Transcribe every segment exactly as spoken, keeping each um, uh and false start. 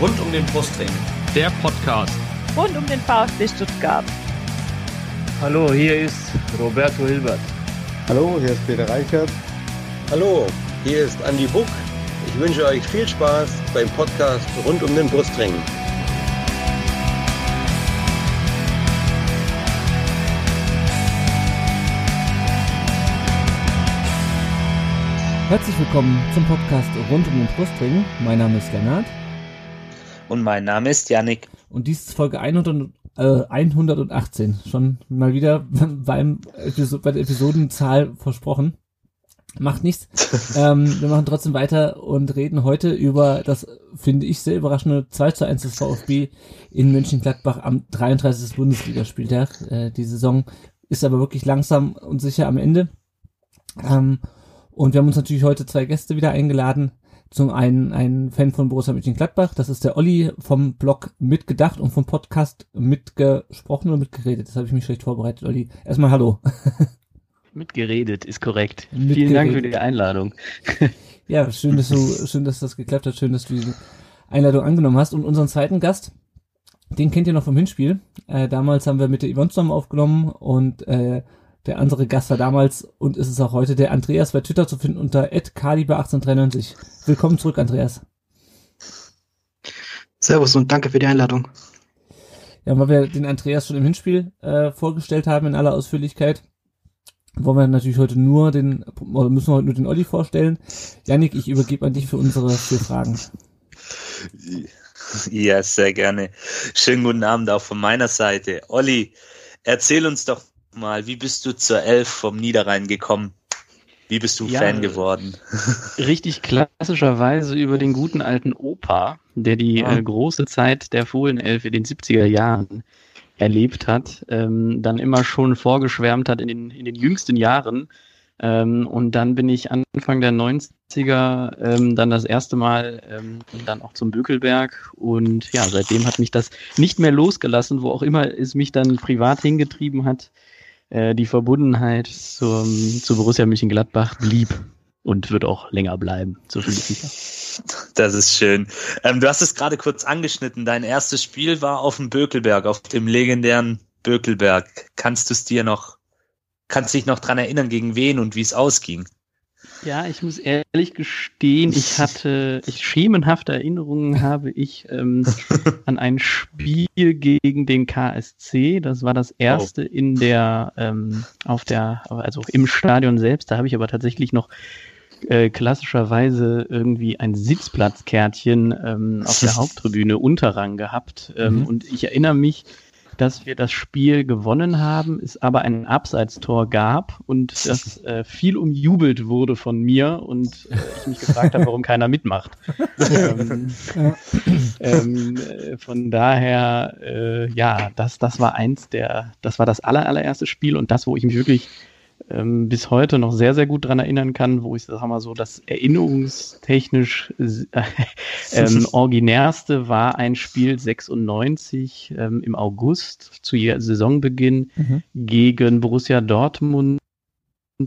Rund um den Brustring. Der Podcast. Rund um den VfB Stuttgart. Hallo, hier ist Roberto Hilbert. Hallo, hier ist Peter Reichert. Hallo, hier ist Andi Buck. Ich wünsche euch viel Spaß beim Podcast rund um den Brustring. Herzlich willkommen zum Podcast rund um den Brustring. Mein Name ist Lennart. Und mein Name ist Jannik. Und dies ist Folge hundert, äh, hundertachtzehn. Schon mal wieder beim Episod- bei der Episodenzahl versprochen. Macht nichts. ähm, wir machen trotzdem weiter und reden heute über das, finde ich, sehr überraschende zwei zu eins des VfB in Mönchengladbach am dreiunddreißigsten Bundesligaspieltag. Äh, die Saison ist aber wirklich langsam und sicher am Ende. Ähm, und wir haben uns natürlich heute zwei Gäste wieder eingeladen. Zum einen ein Fan von Borussia Mönchengladbach, das ist der Olli vom Blog Mitgedacht und vom Podcast Mitgesprochen oder Mitgeredet. Das habe ich mich schlecht vorbereitet, Olli. Erstmal hallo. Mitgeredet ist korrekt. Mitgeredet. Vielen Dank für die Einladung. Ja, schön, dass du, schön, dass das geklappt hat. Schön, dass du diese Einladung angenommen hast. Und unseren zweiten Gast, den kennt ihr noch vom Hinspiel. Äh, damals haben wir mit der Yvonne zusammen aufgenommen und äh, der andere Gast war damals und ist es auch heute der Andreas, bei Twitter zu finden unter at kaliber eins acht neun drei. Willkommen zurück, Andreas. Servus und danke für die Einladung. Ja, weil wir den Andreas schon im Hinspiel äh, vorgestellt haben in aller Ausführlichkeit, wollen wir natürlich heute nur den, oder müssen wir heute nur den Olli vorstellen. Jannik, ich übergebe an dich für unsere vier Fragen. Ja, sehr gerne. Schönen guten Abend auch von meiner Seite. Olli, erzähl uns doch mal, wie bist du zur Elf vom Niederrhein gekommen? Wie bist du ja, Fan geworden? Richtig klassischerweise über den guten alten Opa, der die ja. äh, große Zeit der Fohlenelf in den siebziger Jahren erlebt hat, ähm, dann immer schon vorgeschwärmt hat in den, in den jüngsten Jahren. Ähm, und dann bin ich Anfang der neunziger ähm, dann das erste Mal ähm, dann auch zum Bökelberg und ja, seitdem hat mich das nicht mehr losgelassen, wo auch immer es mich dann privat hingetrieben hat. Die Verbundenheit zum, zu Borussia Mönchengladbach blieb und wird auch länger bleiben, so viel ist sicher. Das ist schön. Ähm, du hast es gerade kurz angeschnitten. Dein erstes Spiel war auf dem Bökelberg, auf dem legendären Bökelberg. Kannst du es dir noch, kannst dich noch dran erinnern, gegen wen und wie es ausging? Ja, ich muss ehrlich gestehen, ich hatte, ich schemenhafte Erinnerungen habe ich ähm, an ein Spiel gegen den K S C. Das war das erste oh. in der, ähm, auf der, also im Stadion selbst. Da habe ich aber tatsächlich noch äh, klassischerweise irgendwie ein Sitzplatzkärtchen ähm, auf der Haupttribüne Unterrang gehabt. Ähm, mhm. Und ich erinnere mich, dass wir das Spiel gewonnen haben, es aber ein Abseitstor gab und das äh, viel umjubelt wurde von mir und äh, ich mich gefragt habe, warum keiner mitmacht. ähm, ähm, äh, von daher, äh, ja, das, das war eins der, das war das aller, allererste Spiel und das, wo ich mich wirklich ähm, bis heute noch sehr, sehr gut dran erinnern kann, wo ich, sagen wir so, das erinnerungstechnisch äh, ähm, originärste war ein Spiel sechsundneunzig ähm, im August zu Saisonbeginn mhm. gegen Borussia Dortmund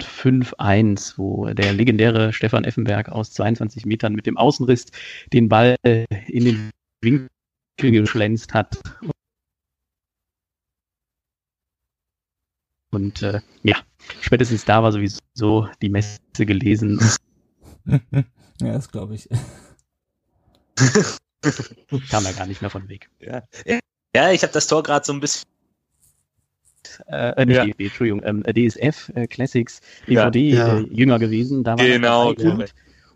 fünf eins, wo der legendäre Stefan Effenberg aus zweiundzwanzig Metern mit dem Außenriss den Ball äh, in den Winkel geschlänzt hat. Und äh, ja, spätestens da war sowieso die Messe gelesen. Ja, das glaube ich. Kam ja gar nicht mehr von Weg. Ja, ja ich habe das Tor gerade so ein bisschen... Äh, nicht ja. D F B, Entschuldigung, ähm, D S F, äh, Classics, D V D, ja. äh, jünger gewesen. Da war genau, genau.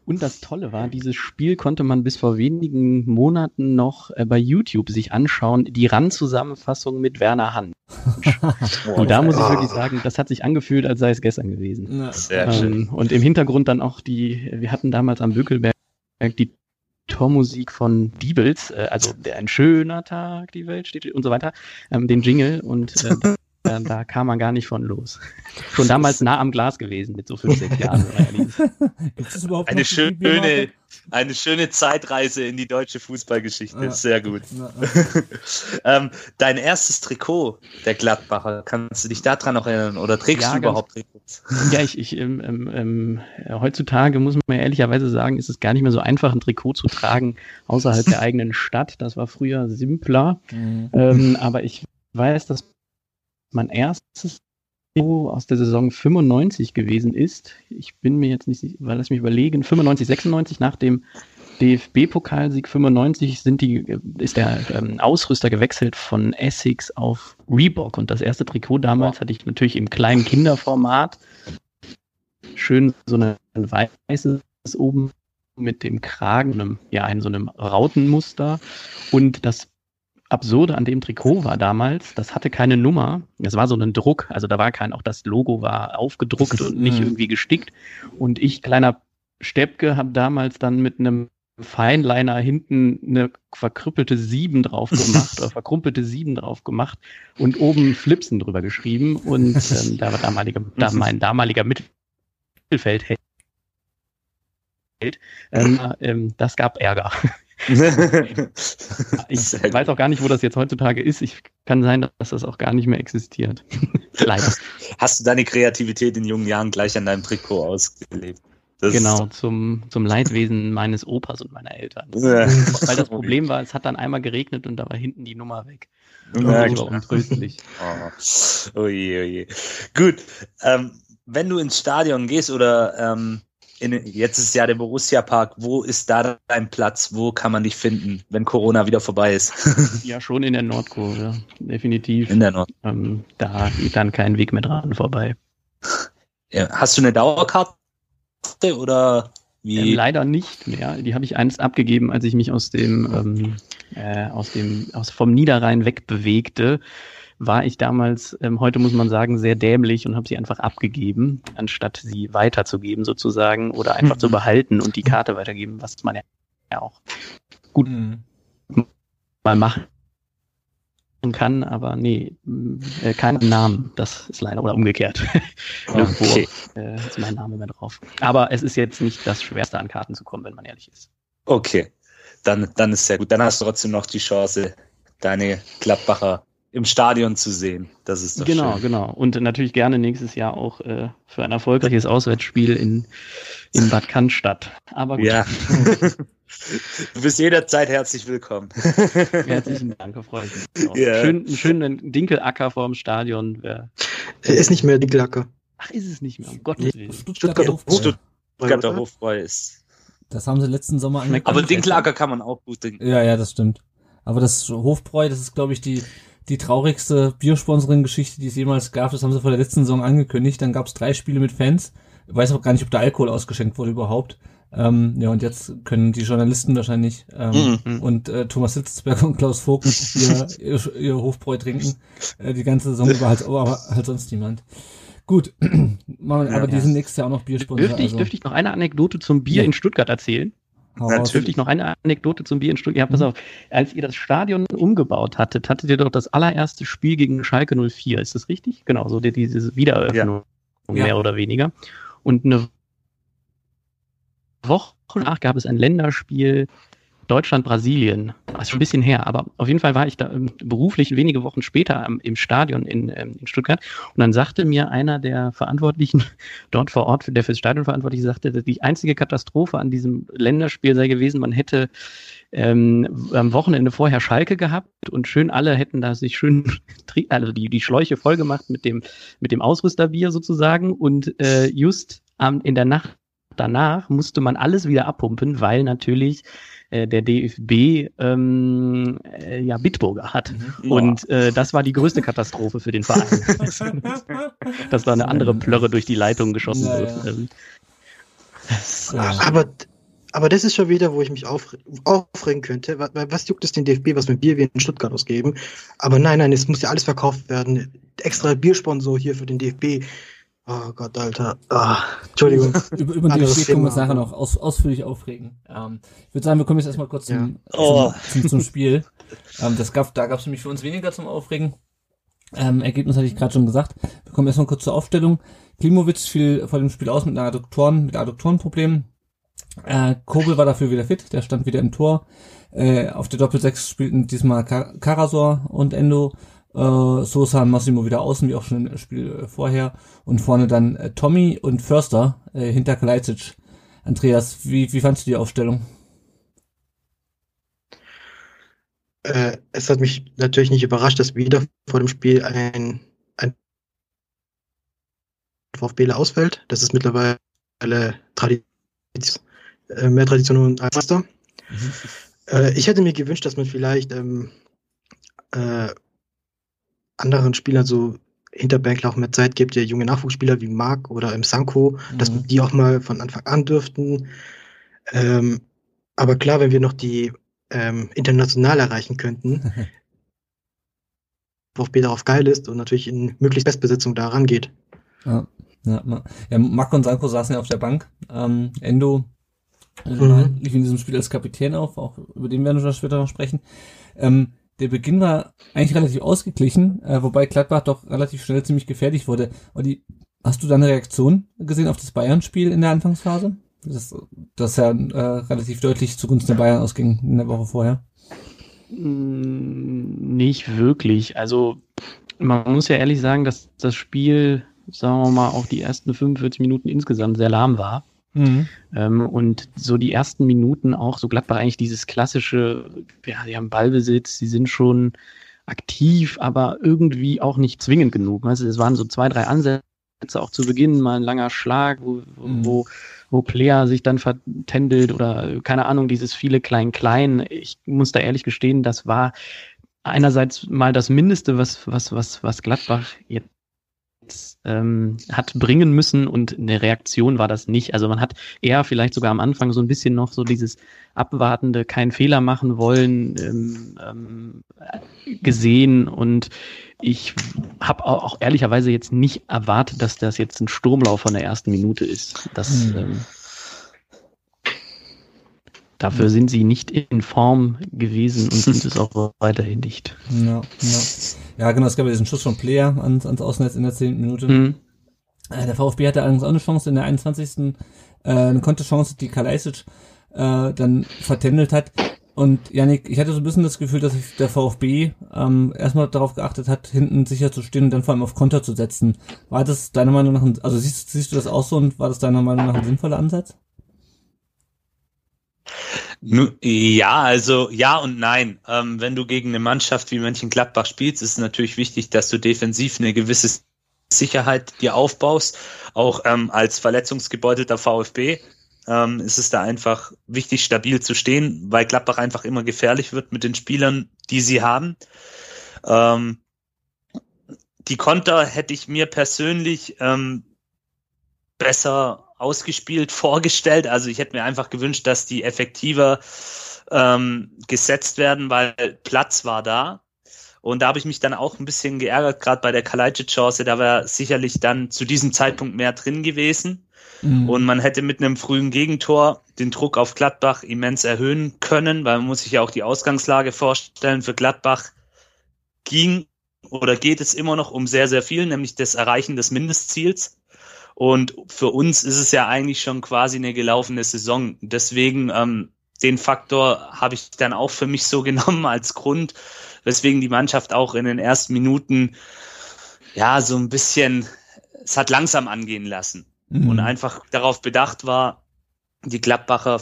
Und das Tolle war, dieses Spiel konnte man bis vor wenigen Monaten noch äh, bei YouTube sich anschauen, die R A N-Zusammenfassung mit Werner Hansch. Und da muss ich wirklich sagen, das hat sich angefühlt, als sei es gestern gewesen. Na, sehr ähm, schön. Und im Hintergrund dann auch die, wir hatten damals am Bökelberg die Tormusik von Diebels, äh, also der, ein schöner Tag, die Welt steht und so weiter, ähm, den Jingle und äh, Äh, da kam man gar nicht von los. Schon damals nah am Glas gewesen, mit so fünf, sechs Jahren. Das überhaupt eine, schöne, eine schöne Zeitreise in die deutsche Fußballgeschichte. Ja. Sehr gut. Ja, ja. ähm, dein erstes Trikot der Gladbacher, kannst du dich daran noch erinnern? Oder trägst ja, du überhaupt Trikots? Ja, ich, ich ähm, ähm, äh, heutzutage muss man ja ehrlicherweise sagen, ist es gar nicht mehr so einfach, ein Trikot zu tragen außerhalb der eigenen Stadt. Das war früher simpler. Mhm. Ähm, aber ich weiß, dass mein erstes Trikot aus der Saison fünfundneunzig gewesen ist. Ich bin mir jetzt nicht, weil lass mich überlegen, fünfundneunzig, sechsundneunzig, nach dem D F B-Pokalsieg fünfundneunzig sind die, ist der ähm, Ausrüster gewechselt von Essex auf Reebok. Und das erste Trikot damals ja. hatte ich natürlich im kleinen Kinderformat. Schön so ein weißes oben mit dem Kragen, einem, ja, in so einem Rautenmuster. Und das Absurde an dem Trikot war damals, das hatte keine Nummer, das war so ein Druck, also da war kein, auch das Logo war aufgedruckt und nicht irgendwie gestickt. Und ich, kleiner Steppke, habe damals dann mit einem Feinliner hinten eine verkrüppelte sieben drauf gemacht, oder verkrumpelte sieben drauf gemacht und oben Flipsen drüber geschrieben. Und ähm, da war damaliger, da mein damaliger Mittelfeldheld. Ähm, ähm, das gab Ärger. Ich weiß auch gar nicht, wo das jetzt heutzutage ist. Ich kann sein, dass das auch gar nicht mehr existiert. Leider. Hast du deine Kreativität in jungen Jahren gleich an deinem Trikot ausgelebt? Das genau, zum, zum Leidwesen meines Opas und meiner Eltern. Weil das Problem war, es hat dann einmal geregnet und da war hinten die Nummer weg. Ja, das war untröstlich. Oh. Oh je, oh je. Gut, ähm, wenn du ins Stadion gehst oder... Ähm, In, jetzt ist ja der Borussia-Park. Wo ist da dein Platz? Wo kann man dich finden, wenn Corona wieder vorbei ist? Ja, schon in der Nordkurve. Definitiv. In der Nordkurve. Ähm, da geht dann kein Weg mehr dran vorbei. Ja, hast du eine Dauerkarte oder wie? Ähm, leider nicht mehr. Die habe ich einst abgegeben, als ich mich aus dem, ähm, äh, aus dem aus, vom Niederrhein wegbewegte. War ich damals, ähm, heute muss man sagen, sehr dämlich und habe sie einfach abgegeben, anstatt sie weiterzugeben sozusagen oder einfach mhm. zu behalten und die Karte weitergeben, was man ja auch gut mhm. mal machen kann, aber nee, äh, keinen Namen, das ist leider, oder umgekehrt. Irgendwo okay. äh, ist mein Name mehr drauf. Aber es ist jetzt nicht das Schwerste, an Karten zu kommen, wenn man ehrlich ist. Okay, dann, dann ist sehr gut. Dann hast du trotzdem noch die Chance, deine Gladbacher im Stadion zu sehen. Das ist doch genau, schön. Genau. Und natürlich gerne nächstes Jahr auch äh, für ein erfolgreiches Auswärtsspiel in, in Bad Cannstatt. Aber gut. Ja. Du bist jederzeit herzlich willkommen. Herzlichen Dank, freue ich mich. Ja. Schön, einen schönen Dinkelacker vorm Stadion. Äh, ist nicht mehr Dinkelacker. Ach, ist es nicht mehr, um Gottes Willen. Stuttgart-Hofbräu. Stuttgart-Hofbräu ist. Das haben sie letzten Sommer angefangen. Aber Dinkelacker kann man auch gut trinken. Ja, ja, das stimmt. Aber das Hofbräu, das ist, glaube ich, die die traurigste Biersponsoring-Geschichte, die es jemals gab. Das haben sie vor der letzten Saison angekündigt. Dann gab es drei Spiele mit Fans. Ich weiß auch gar nicht, ob der Alkohol ausgeschenkt wurde überhaupt. Ähm, ja, und jetzt können die Journalisten wahrscheinlich ähm, mhm. und äh, Thomas Hitzelsberger und Klaus Vogt ihr, ihr, ihr Hofbräu trinken. Äh, die ganze Saison über halt, aber halt sonst niemand. Gut, aber ja, die sind nächstes Jahr auch noch Biersponsor. Dürfte ich, also. dürfte ich noch eine Anekdote zum Bier ja. in Stuttgart erzählen? Natürlich. Dürfte ich noch eine Anekdote zum Bier in Stuttgart? Ja, pass auf. Als ihr das Stadion umgebaut hattet, hattet ihr doch das allererste Spiel gegen Schalke null vier. Ist das richtig? Genau, so die, diese Wiedereröffnung, ja. mehr ja. oder weniger. Und eine Woche nach gab es ein Länderspiel Deutschland-Brasilien. Das ist schon ein bisschen her, aber auf jeden Fall war ich da beruflich wenige Wochen später im Stadion in, in Stuttgart und dann sagte mir einer der Verantwortlichen dort vor Ort, der fürs Stadion verantwortlich sagte, die einzige Katastrophe an diesem Länderspiel sei gewesen, man hätte ähm, am Wochenende vorher Schalke gehabt und schön alle hätten da sich schön also die, die Schläuche voll gemacht mit dem, mit dem Ausrüsterbier sozusagen und äh, just ähm, in der Nacht danach musste man alles wieder abpumpen, weil natürlich äh, der D F B ähm, äh, ja Bitburger hat. Mhm. Und äh, das war die größte Katastrophe für den Verein. Dass da eine andere Plörre durch die Leitung geschossen ja, wird. Ja. Aber, aber das ist schon wieder, wo ich mich aufre- aufregen könnte. Was juckt es den D F B, was mit Bier wir in Stuttgart ausgeben? Aber nein, nein, es muss ja alles verkauft werden. Extra Biersponsor hier für den D F B. Oh Gott, Alter. Oh, Entschuldigung. Über, über den D F B können wir uns nachher noch aus, ausführlich aufregen. Ähm, ich würde sagen, wir kommen jetzt erstmal kurz zum, ja. oh. zum, zum, zum Spiel. Ähm, das gab, da gab es nämlich für uns weniger zum Aufregen. Ähm, Ergebnis hatte ich gerade schon gesagt. Wir kommen erstmal kurz zur Aufstellung. Klimovic fiel vor dem Spiel aus mit einer Adduktoren, mit Adduktorenproblemen. Äh, Kobel war dafür wieder fit, der stand wieder im Tor. Äh, auf der Doppel sechs spielten diesmal Kar- Karasor und Endo. Äh, Sosa und Massimo wieder außen, wie auch schon im Spiel äh, vorher. Und vorne dann äh, Tommy und Förster äh, hinter Kalajdžić. Andreas, wie, wie fandst du die Aufstellung? Äh, es hat mich natürlich nicht überrascht, dass wieder vor dem Spiel ein, ein VfBler ausfällt. Das ist mittlerweile Tradition, äh, mehr Tradition als Meister. Mhm. Äh, ich hätte mir gewünscht, dass man vielleicht ähm, äh, anderen Spielern so Hinterbänkler auch mehr Zeit gibt, ja, junge Nachwuchsspieler wie Marc oder im Sanko, mhm. dass die auch mal von Anfang an dürften. Ähm, aber klar, wenn wir noch die ähm, international erreichen könnten, VfB darauf geil ist und natürlich in möglichst Bestbesetzung da rangeht. Ja, ja, ja. ja Marc und Sanko saßen ja auf der Bank. Ähm, Endo also mhm. lief in diesem Spiel als Kapitän auf, auch über den werden wir später noch sprechen. Ähm, Der Beginn war eigentlich relativ ausgeglichen, äh, wobei Gladbach doch relativ schnell ziemlich gefährlich wurde. Olli, hast du da eine Reaktion gesehen auf das Bayern-Spiel in der Anfangsphase? Das, das ja äh, relativ deutlich zugunsten der Bayern ausging in der Woche vorher. Nicht wirklich. Also man muss ja ehrlich sagen, dass das Spiel, sagen wir mal, auch die ersten fünfundvierzig Minuten insgesamt sehr lahm war. Mhm. Ähm, und so die ersten Minuten auch, so Gladbach eigentlich dieses klassische, ja, sie haben Ballbesitz, sie sind schon aktiv, aber irgendwie auch nicht zwingend genug. Also es waren so zwei, drei Ansätze auch zu Beginn, mal ein langer Schlag, wo, mhm. wo, wo Player sich dann vertändelt oder keine Ahnung, dieses viele Klein-Klein. Ich muss da ehrlich gestehen, das war einerseits mal das Mindeste, was, was, was, was Gladbach jetzt Ähm, hat bringen müssen, und eine Reaktion war das nicht. Also man hat eher vielleicht sogar am Anfang so ein bisschen noch so dieses abwartende, keinen Fehler machen wollen, ähm, ähm, gesehen, und ich habe auch, auch ehrlicherweise jetzt nicht erwartet, dass das jetzt ein Sturmlauf von der ersten Minute ist. Das, ähm, dafür sind sie nicht in Form gewesen und sind es auch weiterhin nicht. Ja, ja. ja genau, es gab ja diesen Schuss von Player ans, ans Außennetz in der zehnten Minute. Mhm. Äh, der VfB hatte allerdings auch eine Chance in der einundzwanzigsten Äh, eine Konterchance, die Kalajdžić äh, dann vertändelt hat. Und Jannik, ich hatte so ein bisschen das Gefühl, dass der VfB ähm, erstmal darauf geachtet hat, hinten sicher zu stehen und dann vor allem auf Konter zu setzen. War das deiner Meinung nach, ein, also siehst, siehst du das auch so, und war das deiner Meinung nach ein sinnvoller Ansatz? Ja, also ja und nein. Ähm, wenn du gegen eine Mannschaft wie Mönchengladbach spielst, ist es natürlich wichtig, dass du defensiv eine gewisse Sicherheit dir aufbaust. Auch ähm, als verletzungsgebeutelter VfB ähm, ist es da einfach wichtig, stabil zu stehen, weil Gladbach einfach immer gefährlich wird mit den Spielern, die sie haben. Ähm, die Konter hätte ich mir persönlich ähm, besser ausgespielt vorgestellt. Also ich hätte mir einfach gewünscht, dass die effektiver ähm, gesetzt werden, weil Platz war da. Und da habe ich mich dann auch ein bisschen geärgert, gerade bei der Kalajdžić-Chance, da wäre sicherlich dann zu diesem Zeitpunkt mehr drin gewesen. Mhm. Und man hätte mit einem frühen Gegentor den Druck auf Gladbach immens erhöhen können, weil man muss sich ja auch die Ausgangslage vorstellen. Für Gladbach ging oder geht es immer noch um sehr, sehr viel, nämlich das Erreichen des Mindestziels. Und für uns ist es ja eigentlich schon quasi eine gelaufene Saison. Deswegen ähm, den Faktor habe ich dann auch für mich so genommen als Grund, weswegen die Mannschaft auch in den ersten Minuten ja so ein bisschen, es hat langsam angehen lassen mhm. und einfach darauf bedacht war, die Gladbacher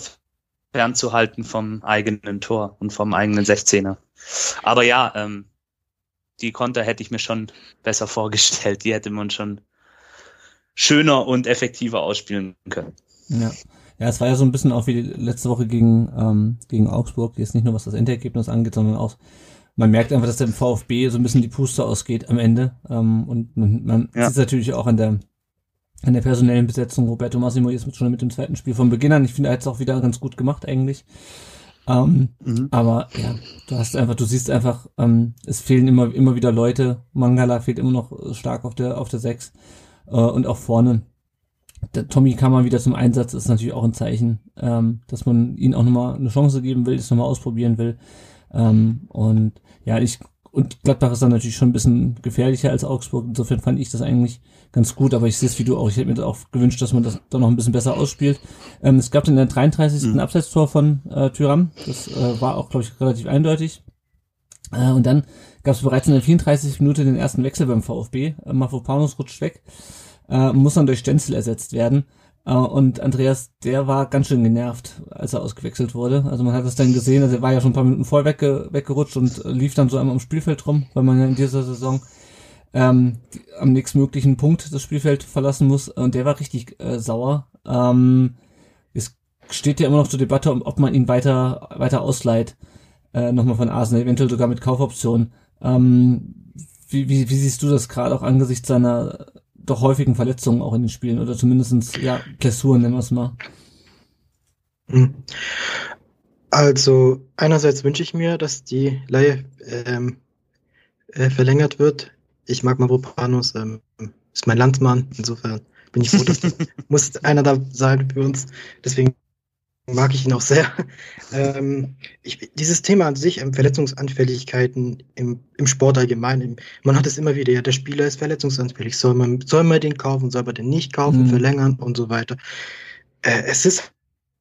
fernzuhalten vom eigenen Tor und vom eigenen Sechzehner. Aber ja, ähm, die Konter hätte ich mir schon besser vorgestellt. Die hätte man schon schöner und effektiver ausspielen können. Ja, ja, es war ja so ein bisschen auch wie letzte Woche gegen ähm, gegen Augsburg, jetzt nicht nur was das Endergebnis angeht, sondern auch, man merkt einfach, dass der VfB so ein bisschen die Puste ausgeht am Ende, ähm, und man, man ja. sieht es natürlich auch an der an der personellen Besetzung. Roberto Massimo ist schon mit dem zweiten Spiel von Beginn an, ich finde, er hat es auch wieder ganz gut gemacht eigentlich, ähm, mhm. aber ja, du hast einfach, du siehst einfach, ähm, es fehlen immer immer wieder Leute, Mangala fehlt immer noch stark auf der auf der sechs. Und auch vorne, der Tommy kam mal wieder zum Einsatz, ist natürlich auch ein Zeichen, ähm, dass man ihm auch nochmal eine Chance geben will, es nochmal ausprobieren will. Ähm, und ja, ich Und Gladbach ist dann natürlich schon ein bisschen gefährlicher als Augsburg. Insofern fand ich das eigentlich ganz gut. Aber ich sehe es wie du auch. Ich hätte mir das auch gewünscht, dass man das dann noch ein bisschen besser ausspielt. Ähm, es gab dann in der dreiunddreißigsten Mhm. ein Abseitstor von äh, Thuram. Das äh, war auch, glaube ich, relativ eindeutig. Äh, und dann gab es bereits in der vierunddreißigsten Minute den ersten Wechsel beim VfB. Äh, Mavropanos rutscht weg, äh, muss dann durch Stenzel ersetzt werden. Uh, und Andreas, der war ganz schön genervt, als er ausgewechselt wurde. Also man hat es dann gesehen, also er war ja schon ein paar Minuten vorher wegge- weggerutscht und äh, lief dann so einmal am Spielfeld rum, weil man ja in dieser Saison ähm, die, am nächstmöglichen Punkt das Spielfeld verlassen muss. Und der war richtig äh, sauer. Ähm, es steht ja immer noch zur Debatte, ob man ihn weiter weiter ausleiht, äh, nochmal von Arsenal, eventuell sogar mit Kaufoption. Ähm, wie, wie, wie siehst du das gerade auch angesichts seiner doch häufigen Verletzungen auch in den Spielen oder zumindest ja, Blessuren, nennen wir es mal. Also einerseits wünsche ich mir, dass die Leihe ähm, äh, verlängert wird. Ich mag Mavropanos, ähm, ist mein Landsmann, insofern bin ich froh, dass das muss einer da sein für uns, deswegen mag ich ihn auch sehr. Ähm, ich, dieses Thema an sich, ähm, Verletzungsanfälligkeiten im, im Sport allgemein, im, man hat es immer wieder, ja, der Spieler ist verletzungsanfällig, soll man, soll man den kaufen, soll man den nicht kaufen, mhm. verlängern und so weiter. Äh, es ist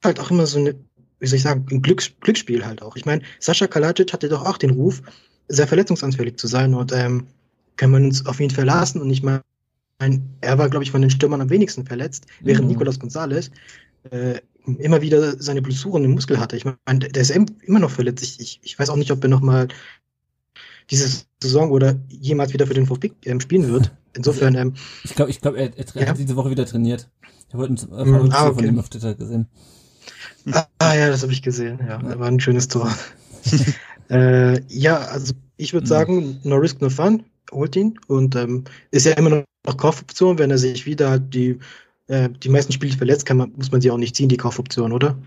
halt auch immer so eine, wie soll ich sagen, ein Glücks, Glücksspiel halt auch. Ich meine, Sascha Kalajdžić hatte doch auch den Ruf, sehr verletzungsanfällig zu sein und ähm, kann man uns auf ihn verlassen und ich meine, er war, glaube ich, von den Stürmern am wenigsten verletzt, während mhm. Nicolas Gonzalez äh, immer wieder seine Blessuren im Muskel hatte. Ich meine, der ist immer noch verletzt. Ich, ich weiß auch nicht, ob er nochmal diese Saison oder jemals wieder für den VfB spielen wird. Insofern, ähm, ich glaube, ich glaub, er, er tra- ja. hat diese Woche wieder trainiert. Ich habe heute ein Foto ah, okay. von ihm auf Twitter gesehen. Ah, ah ja, das habe ich gesehen. Ja, ja, war ein schönes Tor. äh, ja, also ich würde mhm. sagen, no risk, no fun. Holt ihn und ähm, ist ja immer noch Kaufoption, wenn er sich wieder die die meisten Spiele verletzt, kann man, muss man sie auch nicht ziehen, die Kaufoption, oder?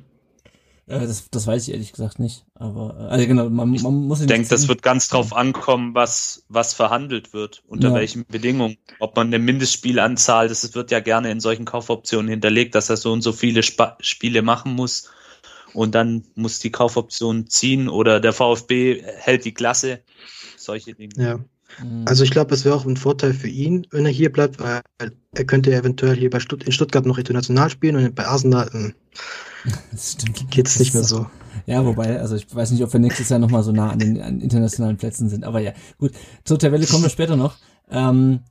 Äh, das, das weiß ich ehrlich gesagt nicht. Aber also genau, man, man muss ich denke, das wird ganz drauf ankommen, was, was verhandelt wird, unter ja. welchen Bedingungen. Ob man eine Mindestspielanzahl, das wird ja gerne in solchen Kaufoptionen hinterlegt, dass er so und so viele Sp- Spiele machen muss und dann muss die Kaufoption ziehen oder der VfB hält die Klasse. Solche Dinge. Ja. Also ich glaube, es wäre auch ein Vorteil für ihn, wenn er hier bleibt, weil er könnte eventuell hier bei Stutt- in Stuttgart noch international spielen und bei Arsenal ähm, geht es nicht mehr so. Ja, wobei, also ich weiß nicht, ob wir nächstes Jahr nochmal so nah an den an internationalen Plätzen sind, aber ja, gut. Zur Tabelle kommen wir später noch. Ähm,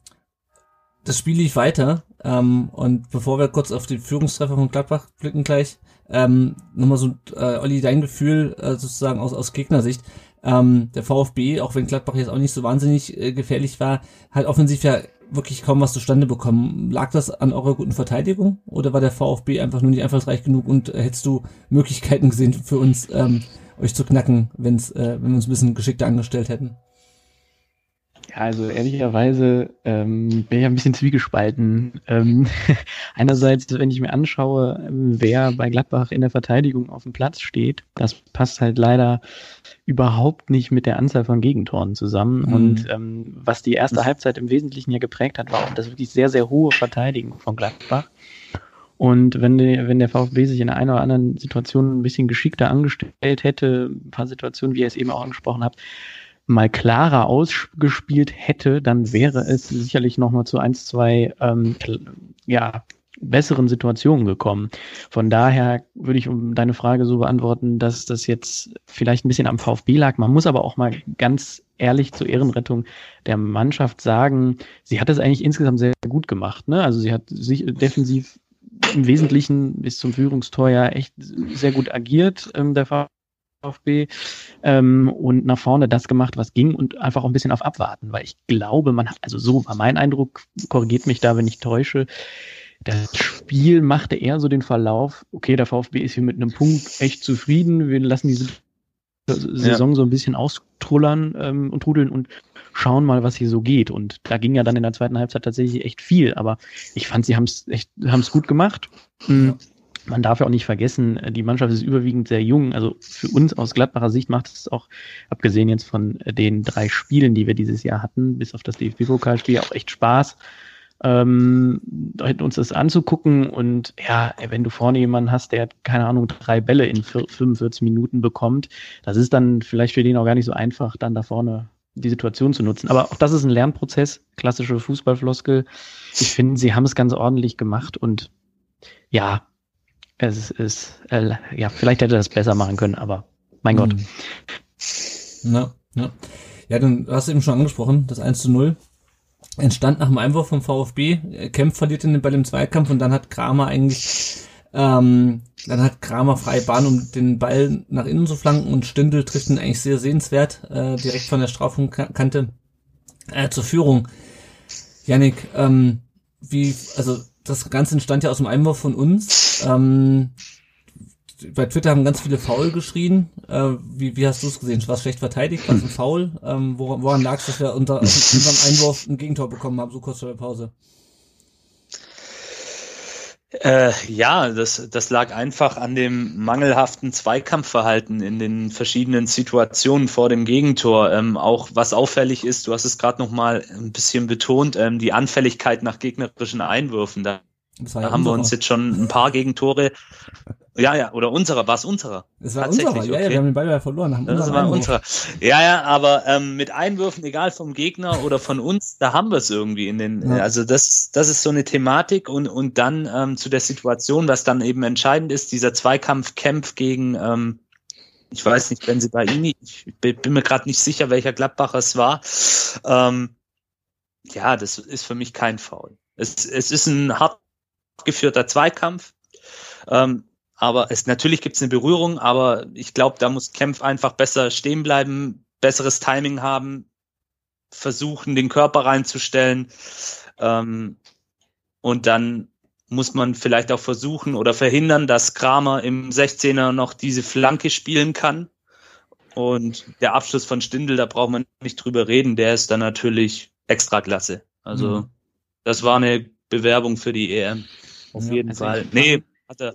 das Spiel lief weiter ähm, und bevor wir kurz auf den Führungstreffer von Gladbach blicken gleich, ähm, nochmal so, äh, Olli, dein Gefühl äh, sozusagen aus, aus Gegnersicht. Ähm, der VfB, auch wenn Gladbach jetzt auch nicht so wahnsinnig äh, gefährlich war, hat offensiv ja wirklich kaum was zustande bekommen. Lag das an eurer guten Verteidigung oder war der VfB einfach nur nicht einfallsreich genug und äh, hättest du Möglichkeiten gesehen für uns, ähm, euch zu knacken, wenn's, äh, wenn wir uns ein bisschen geschickter angestellt hätten? Ja, also ehrlicherweise ähm, bin ich ja ein bisschen zwiegespalten. Ähm, einerseits, wenn ich mir anschaue, wer bei Gladbach in der Verteidigung auf dem Platz steht, das passt halt leider überhaupt nicht mit der Anzahl von Gegentoren zusammen. Mhm. Und ähm, was die erste Halbzeit im Wesentlichen ja geprägt hat, war auch das wirklich sehr, sehr hohe Verteidigen von Gladbach. Und wenn, die, wenn der VfB sich in der einen oder anderen Situation ein bisschen geschickter angestellt hätte, ein paar Situationen, wie ihr es eben auch angesprochen habt, mal klarer ausgespielt hätte, dann wäre es sicherlich nochmal zu ein, zwei ähm, ja, besseren Situationen gekommen. Von daher würde ich um deine Frage so beantworten, dass das jetzt vielleicht ein bisschen am VfB lag. Man muss aber auch mal ganz ehrlich zur Ehrenrettung der Mannschaft sagen, sie hat das eigentlich insgesamt sehr gut gemacht, ne? Also sie hat sich defensiv im Wesentlichen bis zum Führungstor ja echt sehr gut agiert, ähm, der VfB. VfB ähm, und nach vorne das gemacht, was ging und einfach auch ein bisschen auf Abwarten, weil ich glaube, man hat, also so war mein Eindruck, korrigiert mich da, wenn ich täusche, das Spiel machte eher so den Verlauf, okay, der VfB ist hier mit einem Punkt echt zufrieden, wir lassen diese Saison ja. so ein bisschen austrullern ähm, und trudeln und schauen mal, was hier so geht. Und da ging ja dann in der zweiten Halbzeit tatsächlich echt viel, aber ich fand, sie haben es echt haben's gut gemacht. Mhm. Ja. Man darf ja auch nicht vergessen, die Mannschaft ist überwiegend sehr jung. Also für uns aus Gladbacher Sicht macht es auch, abgesehen jetzt von den drei Spielen, die wir dieses Jahr hatten, bis auf das D F B-Pokalspiel, auch echt Spaß, ähm, uns das anzugucken. Und ja, wenn du vorne jemanden hast, der, keine Ahnung, drei Bälle in fünfundvierzig Minuten bekommt, das ist dann vielleicht für den auch gar nicht so einfach, dann da vorne die Situation zu nutzen. Aber auch das ist ein Lernprozess, klassische Fußballfloskel. Ich finde, sie haben es ganz ordentlich gemacht und ja, es ist, äh, ja, vielleicht hätte er das besser machen können, aber mein Gott. Na, na. Ja, dann hast du eben schon angesprochen, das eins zu null entstand nach dem Einwurf vom VfB. Kempf verliert den Ball im Zweikampf und dann hat Kramer eigentlich, ähm, dann hat Kramer freie Bahn, um den Ball nach innen zu flanken und Stindl trifft ihn eigentlich sehr sehenswert, äh, direkt von der Strafraumkante äh, zur Führung. Jannik, ähm, wie, also, das Ganze entstand ja aus dem Einwurf von uns. Ähm, bei Twitter haben ganz viele Foul geschrien. Äh, wie, wie hast du es gesehen? War es schlecht verteidigt? War es ein Foul? Ähm, woran woran lag es, dass wir unter unserem Einwurf ein Gegentor bekommen haben, so kurz vor der Pause? Äh, ja, das, das lag einfach an dem mangelhaften Zweikampfverhalten in den verschiedenen Situationen vor dem Gegentor. Ähm, auch was auffällig ist, du hast es gerade nochmal ein bisschen betont, ähm, die Anfälligkeit nach gegnerischen Einwürfen. Da, da haben wir uns jetzt schon ein paar Gegentore. Ja, ja, oder unserer, war es unserer? Es war tatsächlich unserer, ja, okay. Ja, wir haben den Ball ja verloren. Haben das war unserer. Ja, ja, aber ähm, mit Einwürfen, egal vom Gegner oder von uns, da haben wir es irgendwie in den, ja. Also das das ist so eine Thematik und und dann ähm, zu der Situation, was dann eben entscheidend ist, dieser Zweikampf Kempf gegen, ähm, ich weiß nicht, wenn sie bei Ini, ich bin mir gerade nicht sicher, welcher Gladbacher es war, ähm, ja, das ist für mich kein Foul. Es, es ist ein hart geführter Zweikampf, ähm, aber es natürlich gibt es eine Berührung, aber ich glaube, da muss Kempf einfach besser stehen bleiben, besseres Timing haben, versuchen, den Körper reinzustellen. Ähm, und dann muss man vielleicht auch versuchen oder verhindern, dass Kramer im sechzehner noch diese Flanke spielen kann. Und der Abschluss von Stindl, da braucht man nicht drüber reden, der ist dann natürlich extra klasse. Also mhm. Das war eine Bewerbung für die E M. Auf ja, jeden Fall. Nee, hat er...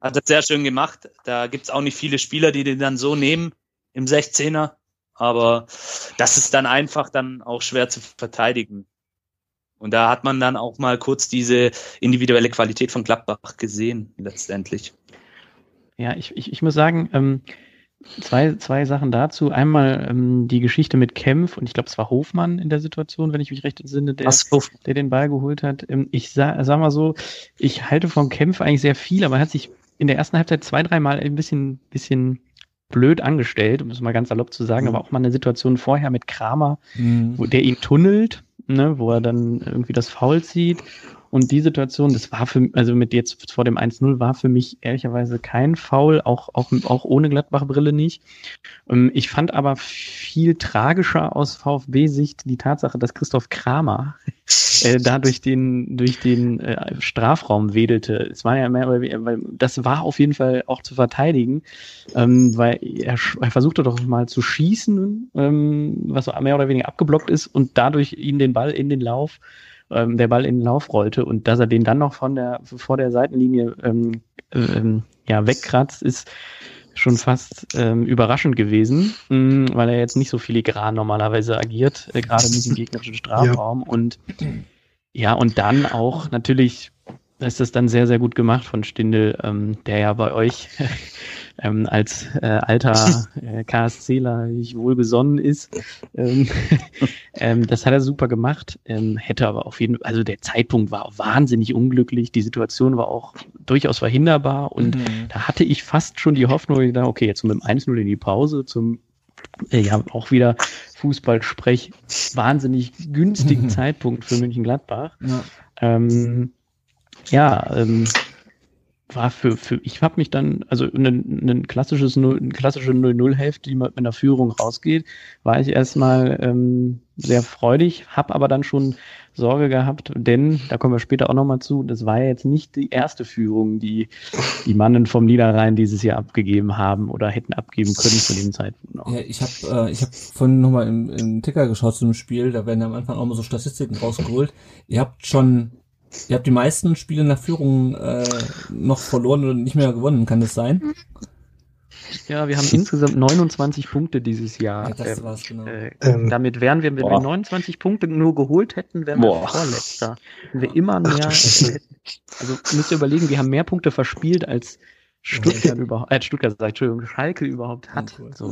Hat das sehr schön gemacht. Da gibt's auch nicht viele Spieler, die den dann so nehmen im sechzehner. Aber das ist dann einfach dann auch schwer zu verteidigen. Und da hat man dann auch mal kurz diese individuelle Qualität von Gladbach gesehen, letztendlich. Ja, ich, ich, ich muss sagen, ähm, zwei, zwei Sachen dazu. Einmal ähm, die Geschichte mit Kempf und ich glaube, es war Hofmann in der Situation, wenn ich mich recht entsinne, der, der den Ball geholt hat. Ähm, ich sa- sag mal so, ich halte von Kempf eigentlich sehr viel, aber er hat sich in der ersten Halbzeit zwei, dreimal ein bisschen, bisschen blöd angestellt, um es mal ganz salopp zu sagen, mhm. aber auch mal eine Situation vorher mit Kramer, mhm. wo der ihn tunnelt, ne, wo er dann irgendwie das Foul zieht. Und die Situation, das war für, also mit jetzt vor dem eins null war für mich ehrlicherweise kein Foul, auch, auch, auch ohne Gladbach-Brille nicht. Ich fand aber viel tragischer aus VfB-Sicht die Tatsache, dass Christoph Kramer äh, da durch den, durch den äh, Strafraum wedelte. Es war ja mehr, weil das war auf jeden Fall auch zu verteidigen, ähm, weil er, er versuchte doch mal zu schießen, ähm, was mehr oder weniger abgeblockt ist und dadurch ihm den Ball in den Lauf der Ball in den Lauf rollte und dass er den dann noch von der vor der Seitenlinie ähm, ähm, ja wegkratzt, ist schon fast ähm, überraschend gewesen, mh, weil er jetzt nicht so filigran normalerweise agiert, äh, gerade nicht im gegnerischen Strafraum. Ja. Und ja, und dann auch natürlich ist das dann sehr, sehr gut gemacht von Stindl, ähm, der ja bei euch ähm, als äh, alter äh, KSCler wohlgesonnen ist. Ähm, ähm, das hat er super gemacht, ähm, hätte aber auf jeden Fall, also der Zeitpunkt war wahnsinnig unglücklich, die Situation war auch durchaus verhinderbar und mhm. da hatte ich fast schon die Hoffnung, okay, jetzt mit dem eins null in die Pause, zum ja, auch wieder Fußballsprech, wahnsinnig günstigen mhm. Zeitpunkt für Mönchengladbach. Ja. Ähm, Ja, ähm, war für, für ich habe mich dann, also ein klassisches eine klassische null null Hälfte, die mit einer Führung rausgeht, war ich erstmal ähm, sehr freudig, habe aber dann schon Sorge gehabt, denn, da kommen wir später auch nochmal zu, das war ja jetzt nicht die erste Führung, die die Mannen vom Niederrhein dieses Jahr abgegeben haben oder hätten abgeben können zu dem Zeitpunkt noch. Ja, ich habe äh, ich hab vorhin nochmal im, im Ticker geschaut zu dem Spiel, da werden am Anfang auch mal so Statistiken rausgeholt. Ihr habt schon... Ihr habt die meisten Spiele nach Führung äh, noch verloren oder nicht mehr gewonnen, kann das sein? Ja, wir haben insgesamt neunundzwanzig Punkte dieses Jahr. Ja, das ähm, war's, genau. Äh, ähm, damit wären wir, wenn boah. wir neunundzwanzig Punkte nur geholt hätten, wären wir boah. Vorletzter. Wenn wir immer mehr, also müsst ihr überlegen, wir haben mehr Punkte verspielt als Stuttgart überhaupt, äh, Stuttgart sagt, Entschuldigung, Schalke überhaupt hat. So.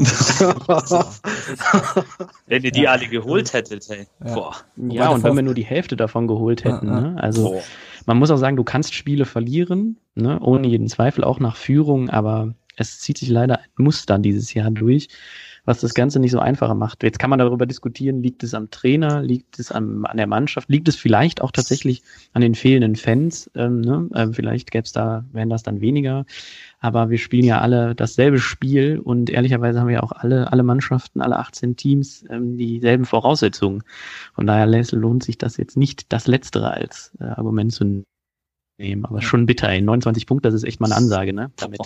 Wenn ihr die ja. alle geholt hättet, hey. Ja, Boah. ja und wenn wir nur die Hälfte davon geholt hätten, ja, ja. ne? Also Boah. man muss auch sagen, du kannst Spiele verlieren, ne? ohne jeden Zweifel, auch nach Führung, aber es zieht sich leider ein Muster dieses Jahr durch, was das Ganze nicht so einfacher macht. Jetzt kann man darüber diskutieren, liegt es am Trainer, liegt es am, an der Mannschaft, liegt es vielleicht auch tatsächlich an den fehlenden Fans, ähm, ne? ähm, vielleicht gäbe es da, wären das dann weniger, aber wir spielen ja alle dasselbe Spiel und ehrlicherweise haben wir ja auch alle, alle Mannschaften, alle achtzehn Teams ähm, dieselben Voraussetzungen. Von daher lohnt sich das jetzt nicht, das Letztere als äh, Argument zu nehmen, aber schon bitter, ey. neunundzwanzig Punkte, das ist echt mal eine Ansage, ne? Damit.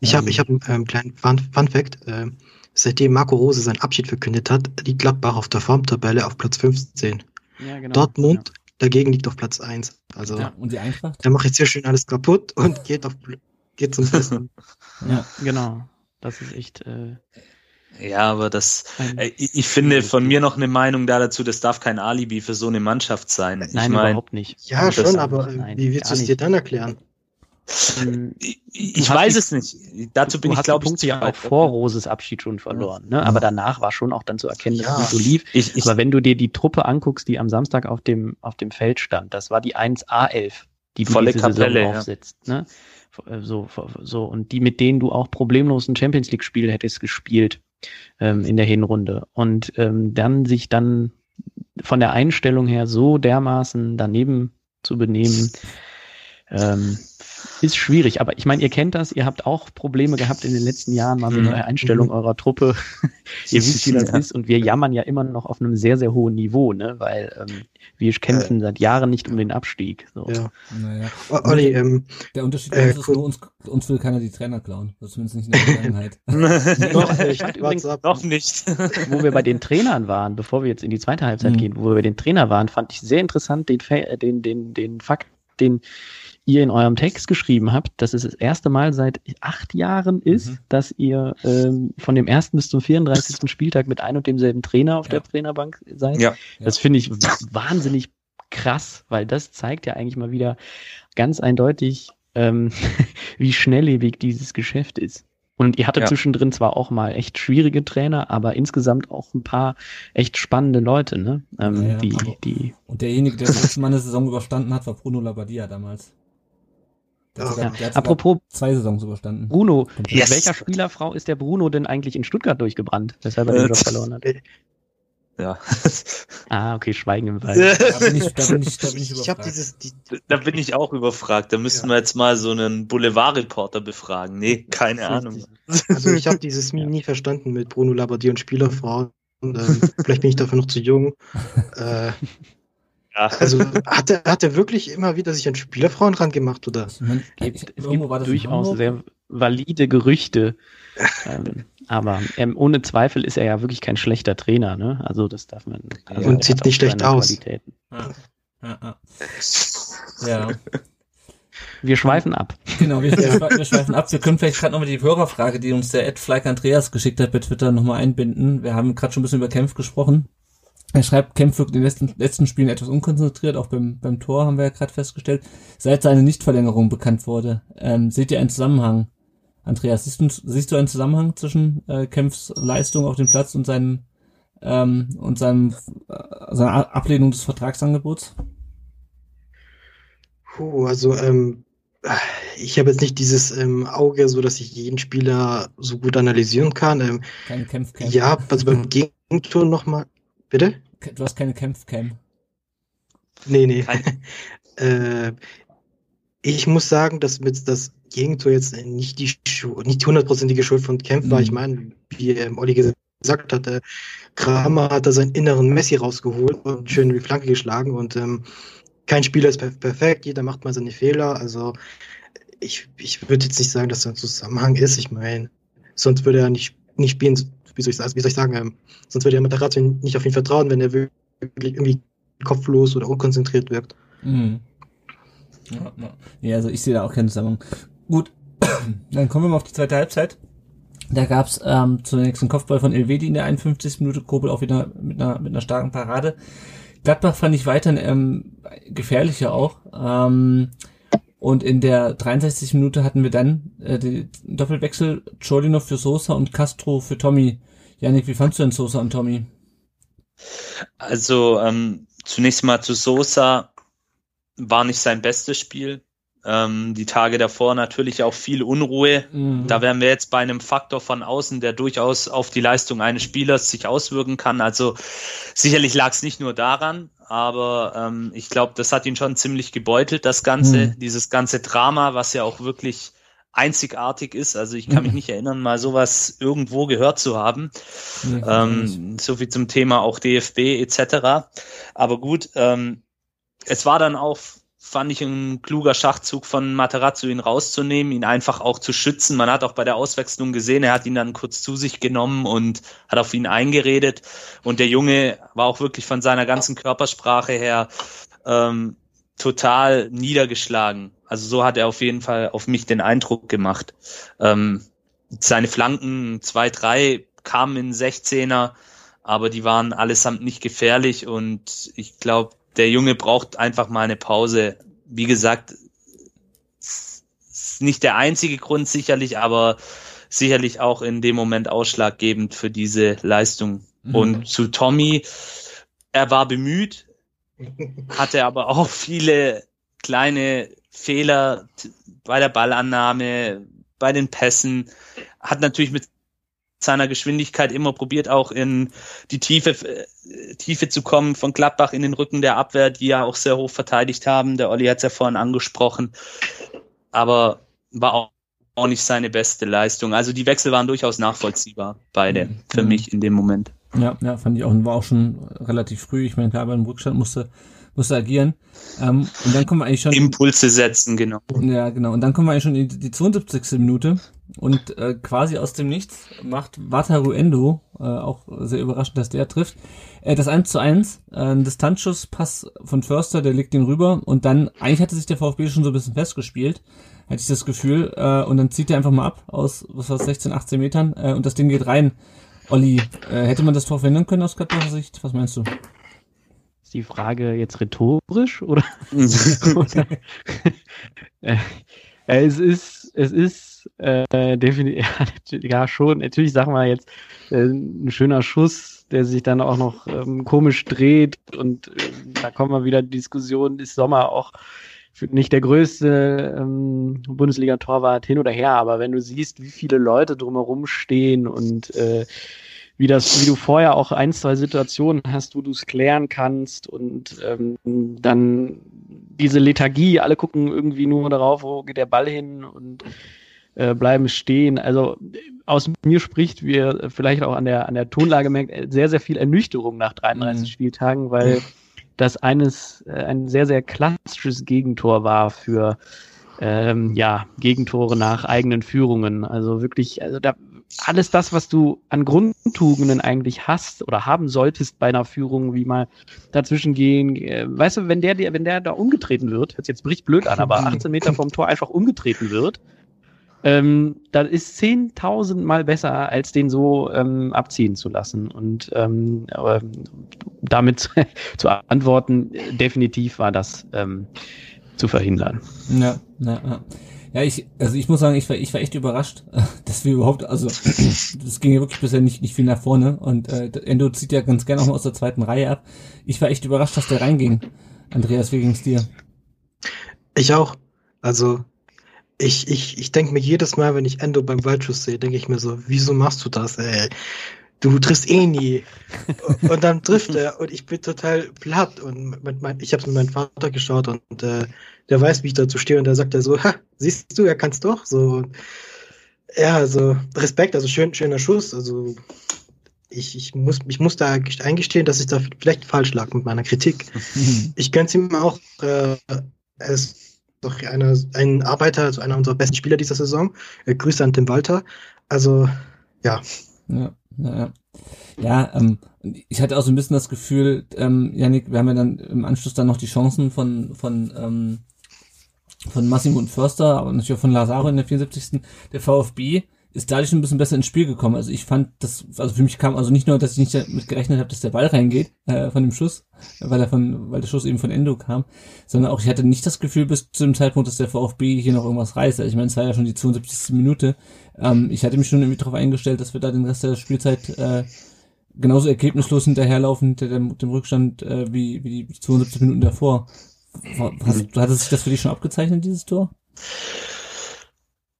Ich habe ich hab einen ähm, kleinen Fun-Fact, äh, seitdem Marco Rose seinen Abschied verkündet hat, liegt Gladbach auf der Formtabelle auf Platz fünfzehn. Ja, genau. Dortmund ja. dagegen liegt auf Platz eins. Also, ja, und die Eintracht? Der macht jetzt hier schön alles kaputt und geht, auf, geht zum Festen. Ja, genau. Das ist echt... Äh, ja, aber das... Äh, ich, ich finde von mir noch eine Meinung da dazu, das darf kein Alibi für so eine Mannschaft sein. Ich Nein, mein, überhaupt nicht. Ja, schon, das, aber nein, wie willst du es dir dann erklären? Ich, ich weiß die, es nicht. Dazu bin ich, glaube ich, Punkte ja auch vor Roses Abschied schon verloren. Ne? Aber danach war schon auch dann zu erkennen, dass ja. es so lief. Ich, ich, Aber wenn du dir die Truppe anguckst, die am Samstag auf dem auf dem Feld stand, das war die eins A elf, die volle Kapelle ja. aufsetzt. Ne? So, so und die, mit denen du auch problemlos ein Champions League Spiel hättest gespielt ähm, in der Hinrunde und ähm, dann sich dann von der Einstellung her so dermaßen daneben zu benehmen. Ähm, ist schwierig, aber ich meine, ihr kennt das, ihr habt auch Probleme gehabt in den letzten Jahren mal mit mhm. der Einstellung mhm. eurer Truppe. Ihr wisst, wie das ja. ist und wir jammern ja immer noch auf einem sehr, sehr hohen Niveau, ne? Weil ähm, wir kämpfen äh, seit Jahren nicht um den Abstieg. So. Ja. Naja. Olli, ähm, der Unterschied äh, ist, nur uns, uns will keiner die Trainer klauen, zumindest nicht in der Vergangenheit. noch nicht, übrigens, noch nicht. Wo wir bei den Trainern waren, bevor wir jetzt in die zweite Halbzeit mhm. gehen, wo wir bei den Trainern waren, fand ich sehr interessant den, den, den, den Fakt, den ihr in eurem Text geschrieben habt, dass es das erste Mal seit acht Jahren ist, mhm. dass ihr ähm, von dem ersten bis zum vierunddreißigsten Spieltag mit ein und demselben Trainer auf ja. der Trainerbank seid. Ja. Das finde ich wahnsinnig krass, weil das zeigt ja eigentlich mal wieder ganz eindeutig, ähm, wie schnelllebig dieses Geschäft ist. Und ihr hattet ja. zwischendrin zwar auch mal echt schwierige Trainer, aber insgesamt auch ein paar echt spannende Leute, ne? Ähm, ja, ja, die, die und derjenige, der letztes Mal eine Saison überstanden hat, war Bruno Labbadia damals. Der hat ja. sogar, der hat Apropos zwei Saisons überstanden. Bruno, yes. welcher Spielerfrau ist der Bruno denn eigentlich in Stuttgart durchgebrannt, weshalb er den Job verloren hat? Ja. Ah, okay, Schweigen im Wald. Da bin ich, da bin ich, da bin ich überfragt. Ich hab dieses, die, da bin ich auch überfragt. Da müssten ja. wir jetzt mal so einen Boulevard-Reporter befragen. Nee, keine Ahnung. Also ich habe dieses Meme ja. nie verstanden mit Bruno Labbadia und Spielerfrau. Und, ähm, vielleicht bin ich dafür noch zu jung. Äh, ja. Also hat er, hat er wirklich immer wieder sich an Spielerfrauen ran gemacht, oder? Ich mein, ich, es es gibt durchaus sehr valide Gerüchte. ähm, Aber ähm, ohne Zweifel ist er ja wirklich kein schlechter Trainer, ne? Also das darf man. Also und sieht nicht schlecht aus. Ah, ah, ah. Ja. Wir schweifen ab. Genau, wir, wir schweifen ab. Wir können vielleicht gerade nochmal die Hörerfrage, die uns der at flyk Andreas geschickt hat, bei Twitter nochmal einbinden. Wir haben gerade schon ein bisschen über Kempf gesprochen. Er schreibt, Kempf wirkt in den letzten, letzten Spielen etwas unkonzentriert, auch beim, beim Tor haben wir ja gerade festgestellt, seit seine Nichtverlängerung bekannt wurde. Ähm, seht ihr einen Zusammenhang? Andreas, siehst du, siehst du einen Zusammenhang zwischen äh, Kempfs Leistung auf dem Platz und seinem ähm, und seinem äh, seiner Ablehnung des Vertragsangebots? Puh, also ähm, ich habe jetzt nicht dieses ähm, Auge, so dass ich jeden Spieler so gut analysieren kann. Ähm, keine Kempf-Cam. Ja, also beim Gegentor nochmal, bitte? Du hast keine Kempf-Cam. Nee, nee. äh, ich muss sagen, dass mit das Gegentor jetzt nicht die Schu- nicht die hundertprozentige Schuld von Kempf war. Ich meine, wie ähm, Olli gesagt hatte, Kramer hat da seinen inneren Messi rausgeholt und schön die Flanke geschlagen und ähm, kein Spieler ist per- perfekt, jeder macht mal seine Fehler. Also ich, ich würde jetzt nicht sagen, dass da ein Zusammenhang ist. Ich meine, sonst würde er nicht, nicht spielen, wie soll ich, wie soll ich sagen, ähm, sonst würde er Matarazzo nicht auf ihn vertrauen, wenn er wirklich irgendwie kopflos oder unkonzentriert wirkt. Mhm. Ja, ja, also ich sehe da auch keinen Zusammenhang. Gut, dann kommen wir mal auf die zweite Halbzeit. Da gab's ähm, zunächst einen Kopfball von Elvedi in der einundfünfzigsten Minute, Kobel auch wieder mit einer mit einer starken Parade. Gladbach fand ich weiterhin ähm, gefährlicher auch. Ähm, Und in der dreiundsechzigsten Minute hatten wir dann äh, den Doppelwechsel Tscholinow für Sosa und Castro für Tommy. Jannik, wie fandst du denn Sosa und Tommy? Also ähm, zunächst mal zu Sosa, war nicht sein bestes Spiel. Ähm, die Tage davor natürlich auch viel Unruhe. Mhm. Da wären wir jetzt bei einem Faktor von außen, der durchaus auf die Leistung eines Spielers sich auswirken kann. Also sicherlich lag es nicht nur daran, aber ähm, ich glaube, das hat ihn schon ziemlich gebeutelt, das Ganze, mhm. dieses ganze Drama, was ja auch wirklich einzigartig ist. Also ich kann mhm. mich nicht erinnern, mal sowas irgendwo gehört zu haben. Mhm. Ähm, so viel zum Thema auch D F B et cetera. Aber gut, ähm, es war dann auch, fand ich, ein kluger Schachzug von Materazzo, ihn rauszunehmen, ihn einfach auch zu schützen. Man hat auch bei der Auswechslung gesehen, er hat ihn dann kurz zu sich genommen und hat auf ihn eingeredet. Und der Junge war auch wirklich von seiner ganzen Körpersprache her ähm, total niedergeschlagen. Also so hat er auf jeden Fall auf mich den Eindruck gemacht. Ähm, seine Flanken, zwei, drei, kamen in sechzehner, aber die waren allesamt nicht gefährlich. Und ich glaube, der Junge braucht einfach mal eine Pause. Wie gesagt, ist nicht der einzige Grund sicherlich, aber sicherlich auch in dem Moment ausschlaggebend für diese Leistung. Mhm. Und zu Tommy, er war bemüht, hatte aber auch viele kleine Fehler bei der Ballannahme, bei den Pässen, hat natürlich mit seiner Geschwindigkeit immer probiert, auch in die Tiefe äh, Tiefe zu kommen von Gladbach in den Rücken der Abwehr, die ja auch sehr hoch verteidigt haben. Der Olli hat es ja vorhin angesprochen, aber war auch, auch nicht seine beste Leistung. Also die Wechsel waren durchaus nachvollziehbar, beide, mhm. für mich in dem Moment. Ja, ja, fand ich auch, war auch schon relativ früh. Ich meine, klar, beim Rückstand musste musste agieren. Ähm, und dann kommen wir eigentlich schon... Impulse setzen, genau. Ja, genau. Und dann kommen wir eigentlich schon in die zweiundsiebzigste Minute. Und äh, quasi aus dem Nichts macht Wataru Endo, äh, auch sehr überraschend, dass der trifft, äh, das eins zu eins, äh, ein Distanzschusspass von Förster, der legt den rüber und dann, eigentlich hatte sich der VfB schon so ein bisschen festgespielt, hatte ich das Gefühl, äh, und dann zieht der einfach mal ab aus was war's, sechzehn, achtzehn Metern äh, und das Ding geht rein. Olli, äh, hätte man das Tor verhindern können aus Gladbacher Sicht? Was meinst du? Ist die Frage jetzt rhetorisch, oder? oder? äh, es ist, es ist Äh, definitiv, ja, schon. Natürlich, sag mal jetzt, äh, ein schöner Schuss, der sich dann auch noch ähm, komisch dreht und äh, da kommen wir wieder in die Diskussion, ist Sommer auch nicht der größte ähm, Bundesliga-Torwart hin oder her, aber wenn du siehst, wie viele Leute drumherum stehen und äh, wie das, wie du vorher auch ein, zwei Situationen hast, wo du es klären kannst und ähm, dann diese Lethargie, alle gucken irgendwie nur darauf, wo geht der Ball hin und bleiben stehen. Also aus mir spricht, wie ihr vielleicht auch an der an der Tonlage merkt, sehr, sehr viel Ernüchterung nach dreiunddreißig mhm. Spieltagen, weil das eines ein sehr, sehr klassisches Gegentor war für ähm, ja Gegentore nach eigenen Führungen. Also wirklich, also da alles das, was du an Grundtugenden eigentlich hast oder haben solltest bei einer Führung, wie mal dazwischen gehen. Weißt du, wenn der, wenn der da umgetreten wird, hört sich jetzt bricht blöd an, aber achtzehn Meter vom Tor einfach umgetreten wird, Ähm, das ist zehntausend Mal besser, als den so ähm, abziehen zu lassen. Und ähm, aber damit zu antworten, definitiv war das ähm, zu verhindern. Ja, ja, ja. Ja, ich, also ich muss sagen, ich war, ich war echt überrascht, dass wir überhaupt, also das ging ja wirklich bisher nicht, nicht viel nach vorne. Und äh, Endo zieht ja ganz gerne auch mal aus der zweiten Reihe ab. Ich war echt überrascht, dass der reinging. Andreas, wie ging's dir? Ich auch. Also Ich, ich, ich denke mir jedes Mal, wenn ich Endo beim Weitschuss sehe, denke ich mir so, wieso machst du das, ey? Du triffst eh nie. Und dann trifft er und ich bin total platt. Und mit mein, ich habe es mit meinem Vater geschaut und äh, der weiß, wie ich dazu stehe. Und da sagt er so, ha, siehst du, er kann's doch. So, ja, also Respekt, also schön, schöner Schuss. Also ich, ich, muss, ich muss da eingestehen, dass ich da vielleicht falsch lag mit meiner Kritik. Mhm. Ich gönn's ihm auch. Äh, es Doch einer, ein Arbeiter, also einer unserer besten Spieler dieser Saison. Äh, Grüße an Tim Walter. Also, ja. Ja, ja, ja. Ja, ähm, ich hatte auch so ein bisschen das Gefühl, ähm, Jannik, wir haben ja dann im Anschluss dann noch die Chancen von, von, ähm, von Massimo und Förster, aber natürlich auch von Lazaro in der vierundsiebzigsten. Der VfB ist dadurch ein bisschen besser ins Spiel gekommen. Also ich fand, das, also für mich kam also nicht nur, dass ich nicht damit gerechnet habe, dass der Ball reingeht äh, von dem Schuss, weil er von, weil der Schuss eben von Endo kam, sondern auch ich hatte nicht das Gefühl bis zu dem Zeitpunkt, dass der VfB hier noch irgendwas reißt. Also ich meine, es war ja schon die zweiundsiebzigste Minute. Ähm, ich hatte mich schon irgendwie darauf eingestellt, dass wir da den Rest der Spielzeit äh, genauso ergebnislos hinterherlaufen hinter dem, dem Rückstand äh, wie, wie die zweiundsiebzig Minuten davor. Hast, hatte sich das für dich schon abgezeichnet, dieses Tor?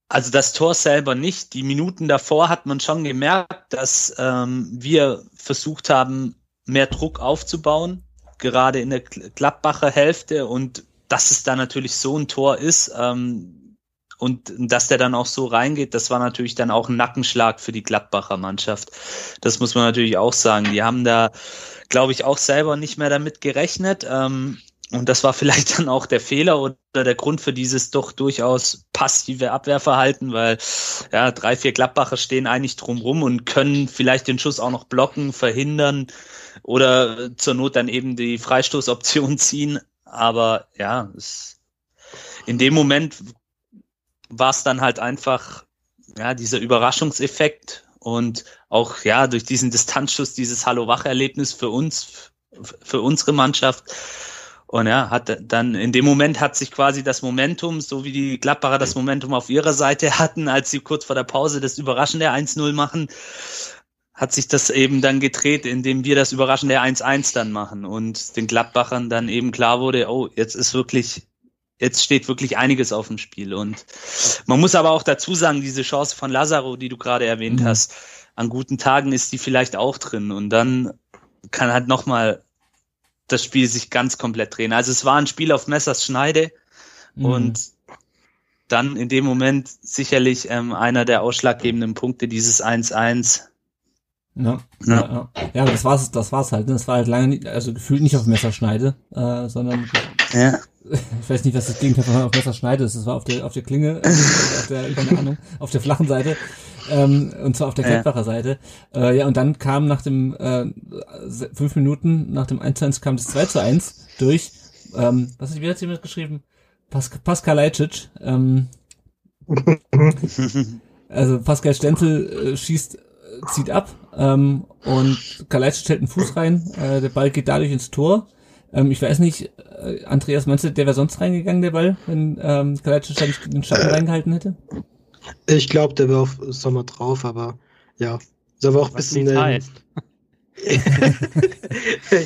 Also das Tor selber nicht. Die Minuten davor hat man schon gemerkt, dass ähm, wir versucht haben, mehr Druck aufzubauen, gerade in der Gladbacher Hälfte, und dass es da natürlich so ein Tor ist ähm, und dass der dann auch so reingeht, das war natürlich dann auch ein Nackenschlag für die Gladbacher Mannschaft. Das muss man natürlich auch sagen. Die haben da, glaube ich, auch selber nicht mehr damit gerechnet. Ähm, Und das war vielleicht dann auch der Fehler oder der Grund für dieses doch durchaus passive Abwehrverhalten, weil ja drei, vier Gladbacher stehen eigentlich drumrum und können vielleicht den Schuss auch noch blocken, verhindern oder zur Not dann eben die Freistoßoption ziehen. Aber ja, es, in dem Moment war es dann halt einfach ja dieser Überraschungseffekt und auch ja durch diesen Distanzschuss dieses Hallo-Wach-Erlebnis für uns, für unsere Mannschaft. Und ja, hat dann in dem Moment hat sich quasi das Momentum, so wie die Gladbacher das Momentum auf ihrer Seite hatten, als sie kurz vor der Pause das überraschende eins null machen, hat sich das eben dann gedreht, indem wir das überraschende eins eins dann machen und den Gladbachern dann eben klar wurde, oh, jetzt ist wirklich, jetzt steht wirklich einiges auf dem Spiel. Und man muss aber auch dazu sagen, diese Chance von Lazaro, die du gerade erwähnt mhm. hast, an guten Tagen ist die vielleicht auch drin und dann kann halt nochmal das Spiel sich ganz komplett drehen. Also es war ein Spiel auf Messers Schneide mhm. und dann in dem Moment sicherlich ähm, einer der ausschlaggebenden Punkte, dieses eins eins. Ja, ja. ja. ja das war's, das war's halt. Das war halt lange nicht, also gefühlt nicht auf Messerschneide, äh, sondern ja. Ich weiß nicht, was das Gegenteil von auf Messerschneide ist. Das war auf der auf der Klinge, äh, auf der, keine Ahnung, auf der flachen Seite. Ähm, und zwar auf der Gladbacher ja. Seite. Äh, ja, und dann kam nach dem äh, fünf Minuten nach dem eins zu eins kam das zwei zu eins durch. Ähm, was hat jetzt jemand geschrieben? Pas- Pascal Kalajdžić. Ähm, also Pascal Stenzel äh, schießt, zieht ab ähm, und Kalajdžić stellt einen Fuß rein. Äh, der Ball geht dadurch ins Tor. Ähm, ich weiß nicht, äh, Andreas, meinst du, der wäre sonst reingegangen, der Ball, wenn ähm, Kalajdžić da nicht den Schatten reingehalten hätte? Ich glaube, der war auf Sommer drauf, aber ja, der war auch ein bisschen... Was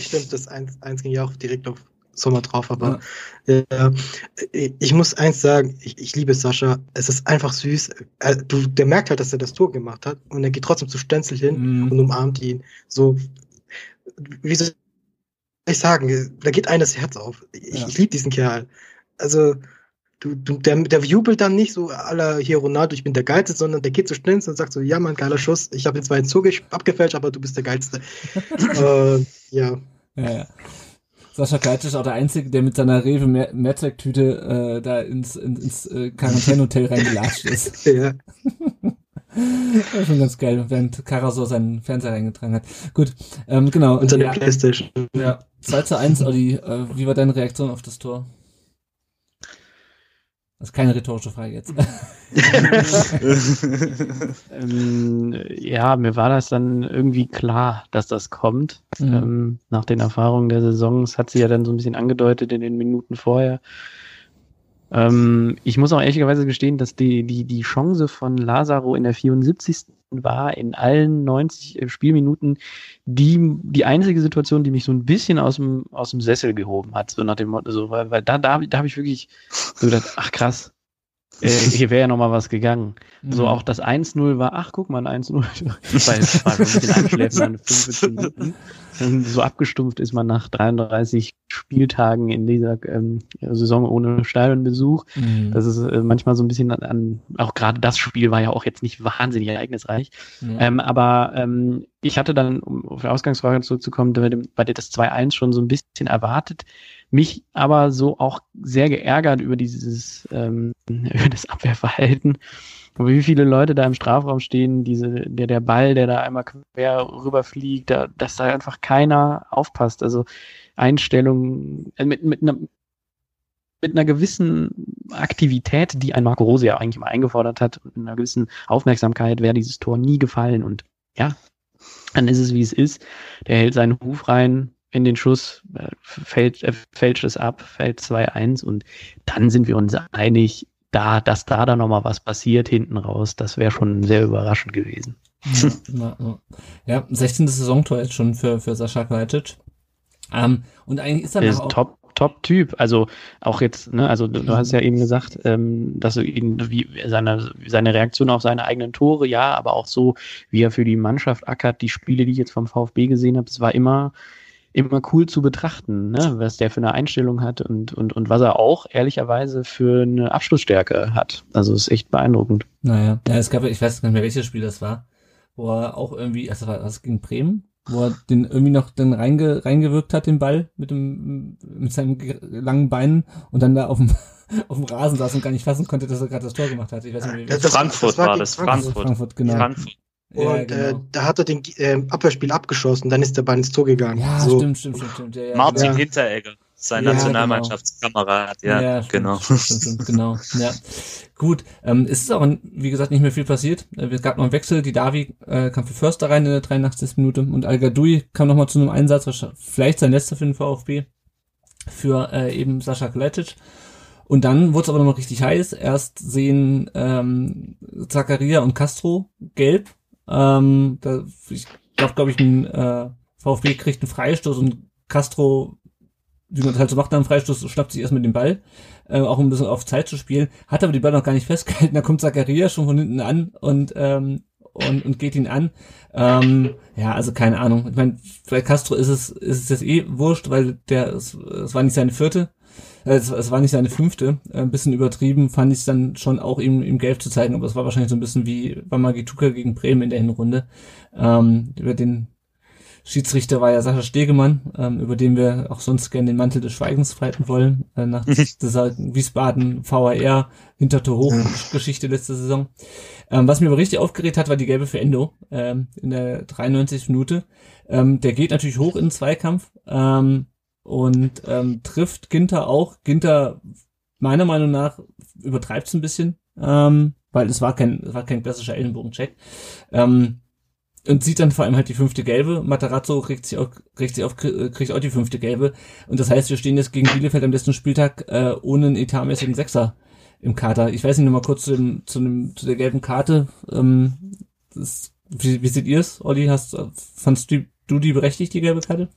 Stimmt, das eins eins ging ja auch direkt auf Sommer drauf, aber ja. Ja, ich muss eins sagen, ich, ich liebe Sascha, es ist einfach süß, also, du, der merkt halt, dass er das Tor gemacht hat und er geht trotzdem zu Stenzel hin mhm. und umarmt ihn, so, wie soll ich sagen, da geht einem das Herz auf, ich, ja. ich liebe diesen Kerl, also... Du, du, der, der jubelt dann nicht so à la hier Ronaldo, ich bin der Geilste, sondern der geht zu Stenzel und sagt so, ja, Mann, geiler Schuss, ich habe jetzt meinen Zug abgefälscht, aber du bist der Geilste. äh, ja. ja, ja. Sascha Kalajdžić ist auch der Einzige, der mit seiner Rewe-Mehrzwecktüte äh, da ins, ins, ins Quarantänehotel reingelatscht ist. Ja. Das war schon ganz geil, während Karasor seinen Fernseher reingetragen hat. Gut, ähm, genau. Und seine ja, Playstation. Ja. zwei zu eins, Olli, äh, wie war deine Reaktion auf das Tor? Das ist keine rhetorische Frage jetzt. ähm, ja, mir war das dann irgendwie klar, dass das kommt. Mhm. Ähm, nach den Erfahrungen der Saison, das hat sie ja dann so ein bisschen angedeutet in den Minuten vorher. Ähm, ich muss auch ehrlicherweise gestehen, dass die, die, die Chance von Lazaro in der vierundsiebzigsten war in allen neunzig Spielminuten die, die einzige Situation, die mich so ein bisschen aus dem, aus dem Sessel gehoben hat, so nach dem Motto, so, weil, weil da, da, da habe ich wirklich so gedacht, ach krass, äh, hier wäre ja nochmal was gegangen. Mhm. So auch das eins null war, ach guck mal, ein eins null, weil es war so ein bisschen einschläfend an fünfzehn Minuten. So abgestumpft ist man nach dreiunddreißig Spieltagen in dieser ähm, Saison ohne Stadionbesuch. Mhm. Das ist äh, manchmal so ein bisschen an, an auch gerade das Spiel war ja auch jetzt nicht wahnsinnig ereignisreich. Mhm. Ähm, aber ähm, ich hatte dann, um auf die Ausgangsfrage zurückzukommen, bei dem das zwei eins schon so ein bisschen erwartet, mich aber so auch sehr geärgert über dieses ähm, über das Abwehrverhalten. Aber wie viele Leute da im Strafraum stehen, diese, der, der Ball, der da einmal quer rüberfliegt, da, dass da einfach keiner aufpasst. Also Einstellungen, äh, mit, mit einer mit einer gewissen Aktivität, die ein Marco Rose ja eigentlich mal eingefordert hat, mit einer gewissen Aufmerksamkeit wäre dieses Tor nie gefallen. Und ja, dann ist es, wie es ist. Der hält seinen Huf rein in den Schuss, fällt, fälscht es ab, fällt zwei eins. Und dann sind wir uns einig, da, dass da dann nochmal was passiert hinten raus. Das wäre schon sehr überraschend gewesen. Ja, na, na. ja sechzehntes Saisontor jetzt schon für, für Sascha Kalajdžić. Um, und eigentlich ist er ist auch top. Top-Typ, also auch jetzt, ne, also du, du hast ja eben gesagt, ähm, dass du ihn, wie seine, seine Reaktion auf seine eigenen Tore, ja, aber auch so, wie er für die Mannschaft ackert, die Spiele, die ich jetzt vom VfB gesehen habe, es war immer, immer cool zu betrachten, ne, was der für eine Einstellung hat und, und, und was er auch ehrlicherweise für eine Abschlussstärke hat. Also ist echt beeindruckend. Naja, ja, es gab, ich weiß gar nicht mehr, welches Spiel das war, wo er auch irgendwie, also war das gegen Bremen? Wo er den irgendwie noch dann reinge, reingewirkt hat, den Ball, mit dem, mit seinen langen Beinen und dann da auf dem, auf dem Rasen saß und gar nicht fassen konnte, dass er gerade das Tor gemacht hat. Ich weiß nicht, das das Frankfurt war das. War das. Frankfurt. Frankfurt, genau. Frankfurt. Und ja, genau. äh, da hat er den äh, Abwehrspiel abgeschossen, dann ist der Ball ins Tor gegangen. Ja, so. stimmt, stimmt, stimmt. stimmt. Ja, ja, Martin ja. Hinteregger, sein ja, Nationalmannschaftskamerad. Ja, ja stimmt, genau. Stimmt, stimmt, genau. Ja. Gut, ähm, es ist auch, wie gesagt, nicht mehr viel passiert. Es gab noch einen Wechsel, die Davi äh, kam für Förster rein in der dreiundachtzigsten Minute und Al-Gadoui kam nochmal zu einem Einsatz, vielleicht sein letzter für den VfB, für äh, eben Sascha Kalajdžić. Und dann wurde es aber noch richtig heiß. Erst sehen ähm, Zakaria und Castro gelb. Ähm, da, ich glaube, glaube ich, ein äh, VfB kriegt einen Freistoß und Castro, wie man das halt so macht nach dem Freistoß, schnappt sich erstmal den Ball, äh, auch ein bisschen auf Zeit zu spielen, hat aber die Ball noch gar nicht festgehalten, da kommt Zakaria schon von hinten an und ähm, und und geht ihn an. Ähm, ja, also keine Ahnung. Ich meine, vielleicht Castro ist es ist es jetzt eh wurscht, weil der es, es war nicht seine vierte, äh, es, es war nicht seine fünfte. Äh, ein bisschen übertrieben fand ich es dann schon auch, ihm ihm gelb zu zeigen, aber es war wahrscheinlich so ein bisschen wie bei Magituka gegen Bremen in der Hinrunde. Ähm, über den Schiedsrichter war ja Sascha Stegemann, ähm, über den wir auch sonst gerne den Mantel des Schweigens breiten wollen, äh, nach dieser Wiesbaden-V A R-Hintertor-Hoch-Geschichte letzte Saison. Ähm, was mir aber richtig aufgeregt hat, war die gelbe für Endo ähm, in der dreiundneunzigsten Minute. Ähm, der geht natürlich hoch in den Zweikampf ähm, und ähm, trifft Ginter auch. Ginter, meiner Meinung nach, übertreibt es ein bisschen, ähm, weil es war kein, es war kein klassischer Ellenbogen-Check. Ähm, Und sieht dann vor allem halt die fünfte Gelbe. Matarazzo kriegt sich auch, kriegt sich auch, kriegt auch die fünfte Gelbe. Und das heißt, wir stehen jetzt gegen Bielefeld am letzten Spieltag, äh, ohne einen etatmäßigen Sechser im Kader. Ich weiß nicht, nochmal kurz zu dem, zu dem, zu der gelben Karte, ähm, das, wie, wie seht ihr es, Olli? Hast, fandst du, du die berechtigt, die gelbe Karte?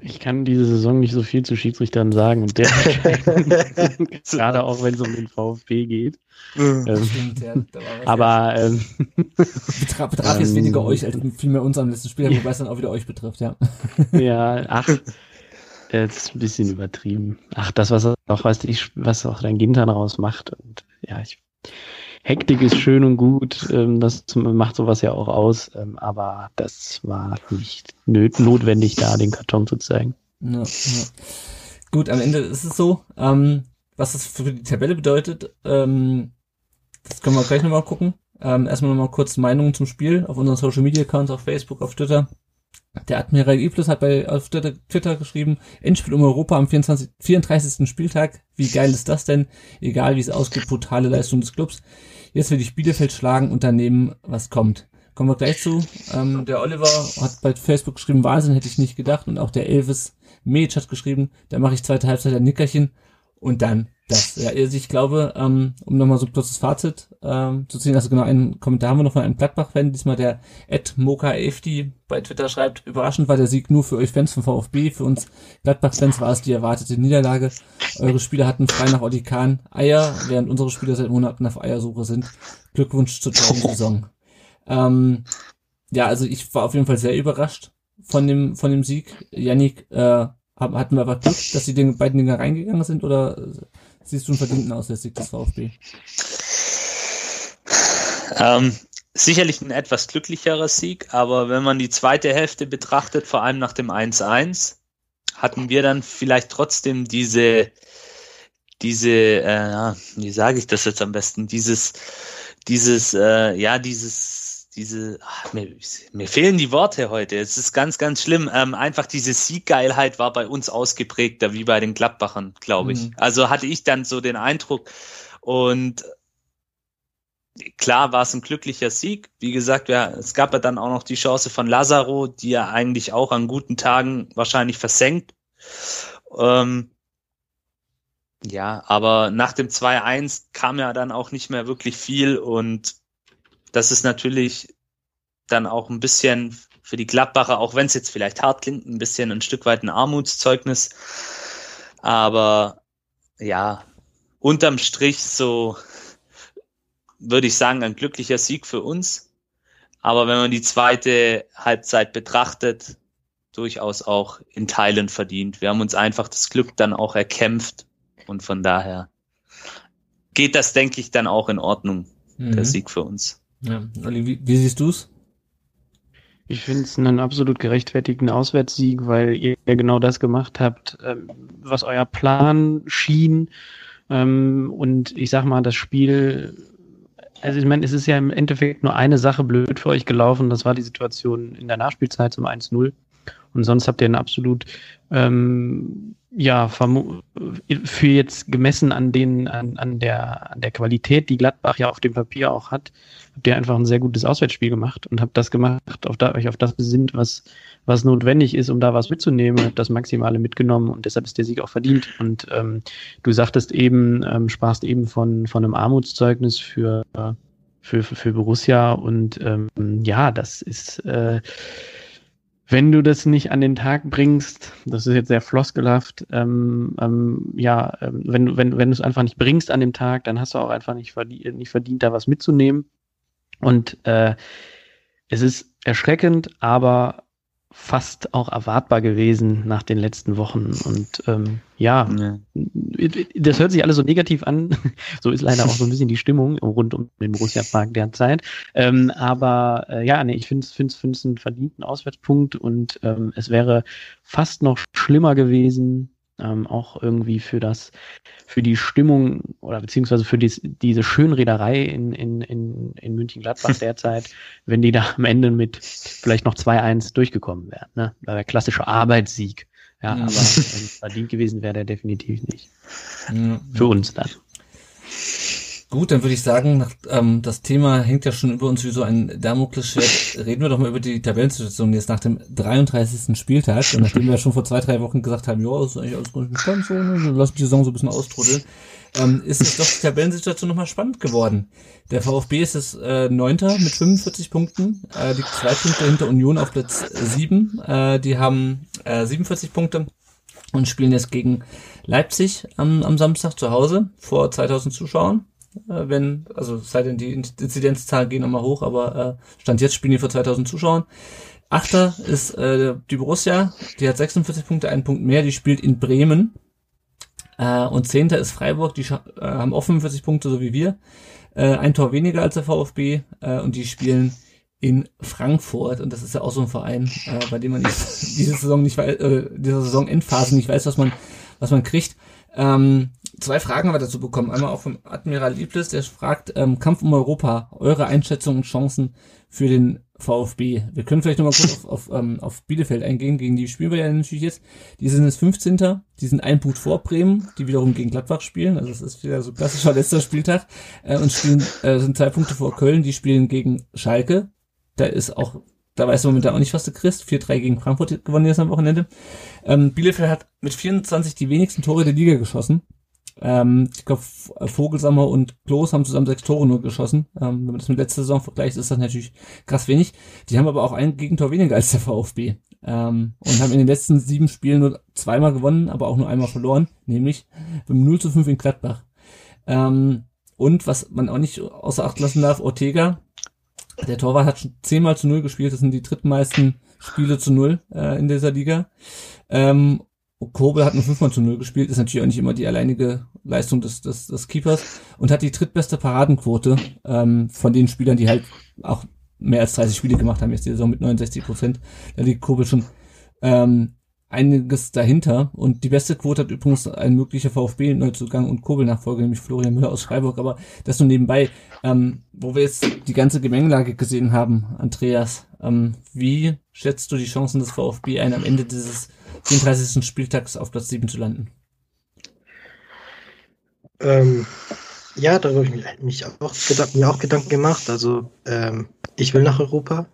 Ich kann diese Saison nicht so viel zu Schiedsrichtern sagen und der gerade auch, wenn es um den VfB geht. Ähm, stimmt, ja, aber ähm, betraf, betraf ähm, jetzt weniger euch, als vielmehr uns am letzten Spiel, wobei es dann auch wieder euch betrifft, ja. Ja, ach, jetzt ein bisschen übertrieben. Ach, das, was auch, weißt du, was auch dein Ginter daraus macht. Und ja, ich, Hektik ist schön und gut, das macht sowas ja auch aus, aber das war nicht notwendig, da den Karton zu zeigen. Ja, ja. Gut, am Ende ist es so, was das für die Tabelle bedeutet, das können wir gleich nochmal gucken. Erstmal nochmal kurz Meinungen zum Spiel auf unseren Social Media Accounts, auf Facebook, auf Twitter. Der Admiral Iplus hat bei auf Twitter geschrieben, Endspiel um Europa am vierundzwanzigsten, vierunddreißigsten Spieltag. Wie geil ist das denn? Egal wie es ausgeht, brutale Leistung des Clubs. Jetzt will ich Bielefeld schlagen und daneben was kommt. Kommen wir gleich zu. Ähm, der Oliver hat bei Facebook geschrieben, Wahnsinn, hätte ich nicht gedacht. Und auch der Elvis Metsch hat geschrieben, da mache ich zweite Halbzeit ein Nickerchen. Und dann das. Ja, also ich glaube, ähm, um nochmal so ein kurzes Fazit ähm, zu ziehen, also genau, einen Kommentar haben wir noch von einem Gladbach-Fan, diesmal der at mokaefdi bei Twitter schreibt, überraschend war der Sieg nur für euch Fans vom VfB, für uns Gladbach-Fans war es die erwartete Niederlage. Eure Spieler hatten frei nach Olli Kahn Eier, während unsere Spieler seit Monaten auf Eiersuche sind. Glückwunsch zur tollen Saison. Ähm, ja, also ich war auf jeden Fall sehr überrascht von dem von dem Sieg. Jannik, äh, hatten wir aber Glück, dass die Dinge, beiden Dinger reingegangen sind, oder siehst du einen verdienten Auswärtssieg des VfB? Ähm, sicherlich ein etwas glücklicherer Sieg, aber wenn man die zweite Hälfte betrachtet, vor allem nach dem eins eins, hatten wir dann vielleicht trotzdem diese, diese, äh, wie sage ich das jetzt am besten, dieses, dieses, äh, ja, dieses, diese, ach, mir, mir fehlen die Worte heute, es ist ganz, ganz schlimm. Ähm, einfach diese Sieggeilheit war bei uns ausgeprägter, wie bei den Gladbachern, glaube ich. Mhm. Also hatte ich dann so den Eindruck. Und klar war es ein glücklicher Sieg. Wie gesagt, ja, es gab ja dann auch noch die Chance von Lazaro, die ja eigentlich auch an guten Tagen wahrscheinlich versenkt. Ähm, ja, aber nach dem zwei eins kam ja dann auch nicht mehr wirklich viel, und das ist natürlich dann auch ein bisschen für die Gladbacher, auch wenn es jetzt vielleicht hart klingt, ein bisschen ein Stück weit ein Armutszeugnis. Aber ja, unterm Strich so würde ich sagen, ein glücklicher Sieg für uns. Aber wenn man die zweite Halbzeit betrachtet, durchaus auch in Teilen verdient. Wir haben uns einfach das Glück dann auch erkämpft. Und von daher geht das, denke ich, dann auch in Ordnung, mhm. der Sieg für uns. Ja. Olli, wie, wie siehst du es? Ich finde es einen absolut gerechtfertigten Auswärtssieg, weil ihr genau das gemacht habt, was euer Plan schien. Und ich sag mal, das Spiel... Also ich meine, es ist ja im Endeffekt nur eine Sache blöd für euch gelaufen. Das war die Situation in der Nachspielzeit zum eins null. Und sonst habt ihr einen absolut, ähm, ja, für jetzt gemessen an den, an, an der, an der Qualität, die Gladbach ja auf dem Papier auch hat, habt ihr einfach ein sehr gutes Auswärtsspiel gemacht und habt das gemacht, auf da, euch auf das besinnt, was, was notwendig ist, um da was mitzunehmen, und habt das Maximale mitgenommen, und deshalb ist der Sieg auch verdient. Und ähm, du sagtest eben, ähm, sprachst eben von, von einem Armutszeugnis für, für, für Borussia, und ähm, ja, das ist, äh, wenn du das nicht an den Tag bringst, das ist jetzt sehr floskelhaft, ähm, ähm, ja, ähm, wenn du wenn, wenn du es einfach nicht bringst an dem Tag, dann hast du auch einfach nicht verdient, nicht verdient da was mitzunehmen. Und äh, es ist erschreckend, aber fast auch erwartbar gewesen nach den letzten Wochen. Und ähm, ja, nee. Das hört sich alles so negativ an. So ist leider auch so ein bisschen die Stimmung rund um den Borussia-Park derzeit. Ähm, aber äh, ja, nee, ich finde es find's, find's einen verdienten Auswärtspunkt, und ähm, es wäre fast noch schlimmer gewesen, ähm, auch irgendwie für das, für die Stimmung oder beziehungsweise für dies, diese Schönrederei in, in, in, in Mönchengladbach derzeit, wenn die da am Ende mit vielleicht noch zwei eins durchgekommen wären, ne? Da wäre klassischer Arbeitssieg. Ja, ja. Aber verdient gewesen wäre der definitiv nicht. Ja. Für uns dann. Gut, dann würde ich sagen, ähm, das Thema hängt ja schon über uns wie so ein Damoklesschwert. Reden wir doch mal über die Tabellensituation jetzt nach dem dreiunddreißigsten Spieltag. Und nachdem wir schon vor zwei, drei Wochen gesagt haben, ja, ist eigentlich alles gut im Stand, so, wir lassen die Saison so ein bisschen austrudeln, ähm, ist es doch die Tabellensituation nochmal spannend geworden. Der VfB ist das äh, Neunter mit fünfundvierzig Punkten, äh, liegt zwei Punkte hinter Union auf Platz sieben. Äh, die haben äh, siebenundvierzig Punkte und spielen jetzt gegen Leipzig am, am Samstag zu Hause vor zweitausend Zuschauern. Wenn, also sei denn, die Inzidenzzahlen gehen nochmal hoch, aber äh, Stand jetzt spielen die vor zweitausend Zuschauern. Achter ist äh, die Borussia, die hat sechsundvierzig Punkte, einen Punkt mehr, die spielt in Bremen. Äh, und Zehnter ist Freiburg, die scha- äh, haben auch fünfundvierzig Punkte, so wie wir. Äh, ein Tor weniger als der VfB, äh, und die spielen in Frankfurt, und das ist ja auch so ein Verein, äh, bei dem man nicht, diese Saison nicht weiß, äh, dieser Saison-Endphase nicht weiß, was man, was man kriegt. Ähm, zwei Fragen haben wir dazu bekommen. Einmal auch vom Admiral Lieblis, der fragt, ähm, Kampf um Europa, eure Einschätzung und Chancen für den VfB. Wir können vielleicht nochmal kurz auf, auf, ähm, auf Bielefeld eingehen, gegen die spielen wir ja natürlich jetzt. Die sind jetzt fünfzehnter, die sind ein Punkt vor Bremen, die wiederum gegen Gladbach spielen, also das ist wieder so klassischer letzter Spieltag, äh, und spielen, äh, sind zwei Punkte vor Köln, die spielen gegen Schalke. Da ist auch, da weißt du momentan auch nicht, was du kriegst. vier drei gegen Frankfurt gewonnen jetzt am Wochenende. Ähm, Bielefeld hat mit vierundzwanzig die wenigsten Tore der Liga geschossen. Ähm, ich glaube, Vogelsammer und Klos haben zusammen sechs Tore nur geschossen. Ähm, wenn man das mit letzter Saison vergleicht, ist das natürlich krass wenig. Die haben aber auch ein Gegentor weniger als der VfB. Ähm, und haben in den letzten sieben Spielen nur zweimal gewonnen, aber auch nur einmal verloren. Nämlich beim null zu fünf in Gladbach. Ähm, und was man auch nicht außer Acht lassen darf, Ortega, der Torwart, hat schon zehnmal zu null gespielt. Das sind die drittmeisten Spiele zu null äh, in dieser Liga. Ähm, Kobel hat nur fünfmal zu null gespielt. Ist natürlich auch nicht immer die alleinige Leistung des, des, des Keepers. Und hat die drittbeste Paradenquote ähm, von den Spielern, die halt auch mehr als dreißig Spiele gemacht haben. Jetzt die Saison mit neunundsechzig Prozent. Da liegt Kobel schon ähm, einiges dahinter. Und die beste Quote hat übrigens ein möglicher VfB-Neuzugang und Kobel-Nachfolger, nämlich Florian Müller aus Freiburg. Aber das nur nebenbei, ähm, wo wir jetzt die ganze Gemengelage gesehen haben, Andreas, ähm, wie schätzt du die Chancen des VfB ein, am Ende dieses vierunddreißigsten Spieltags auf Platz sieben zu landen? Ähm, ja, darüber habe ich mich auch, mir auch Gedanken gemacht. Also ähm, ich will nach Europa.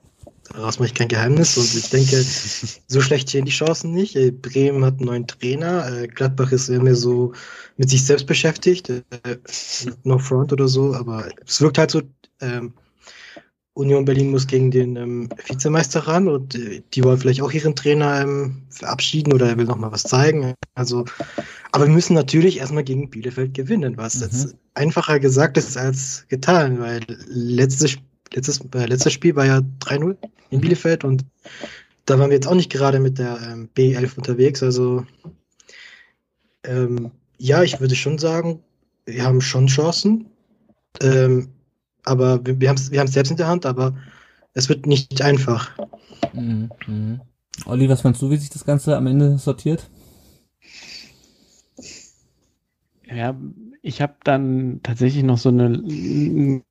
Daraus mache ich kein Geheimnis und ich denke, so schlecht stehen die Chancen nicht. Bremen hat einen neuen Trainer, Gladbach ist immer so mit sich selbst beschäftigt, no front oder so, aber es wirkt halt so, ähm, Union Berlin muss gegen den ähm, Vizemeister ran und äh, die wollen vielleicht auch ihren Trainer ähm, verabschieden oder er will nochmal was zeigen. Also, aber wir müssen natürlich erstmal gegen Bielefeld gewinnen, was mhm. jetzt einfacher gesagt ist als getan, weil letztes Spiel Letztes, äh, letztes Spiel war ja drei null in Bielefeld und da waren wir jetzt auch nicht gerade mit der ähm, B elf unterwegs. Also ähm, ja, ich würde schon sagen, wir haben schon Chancen, ähm, aber wir, wir haben es wir haben's selbst in der Hand, aber es wird nicht einfach. Mhm. Olli, was meinst du, wie sich das Ganze am Ende sortiert? Ja, ich habe dann tatsächlich noch so eine... ein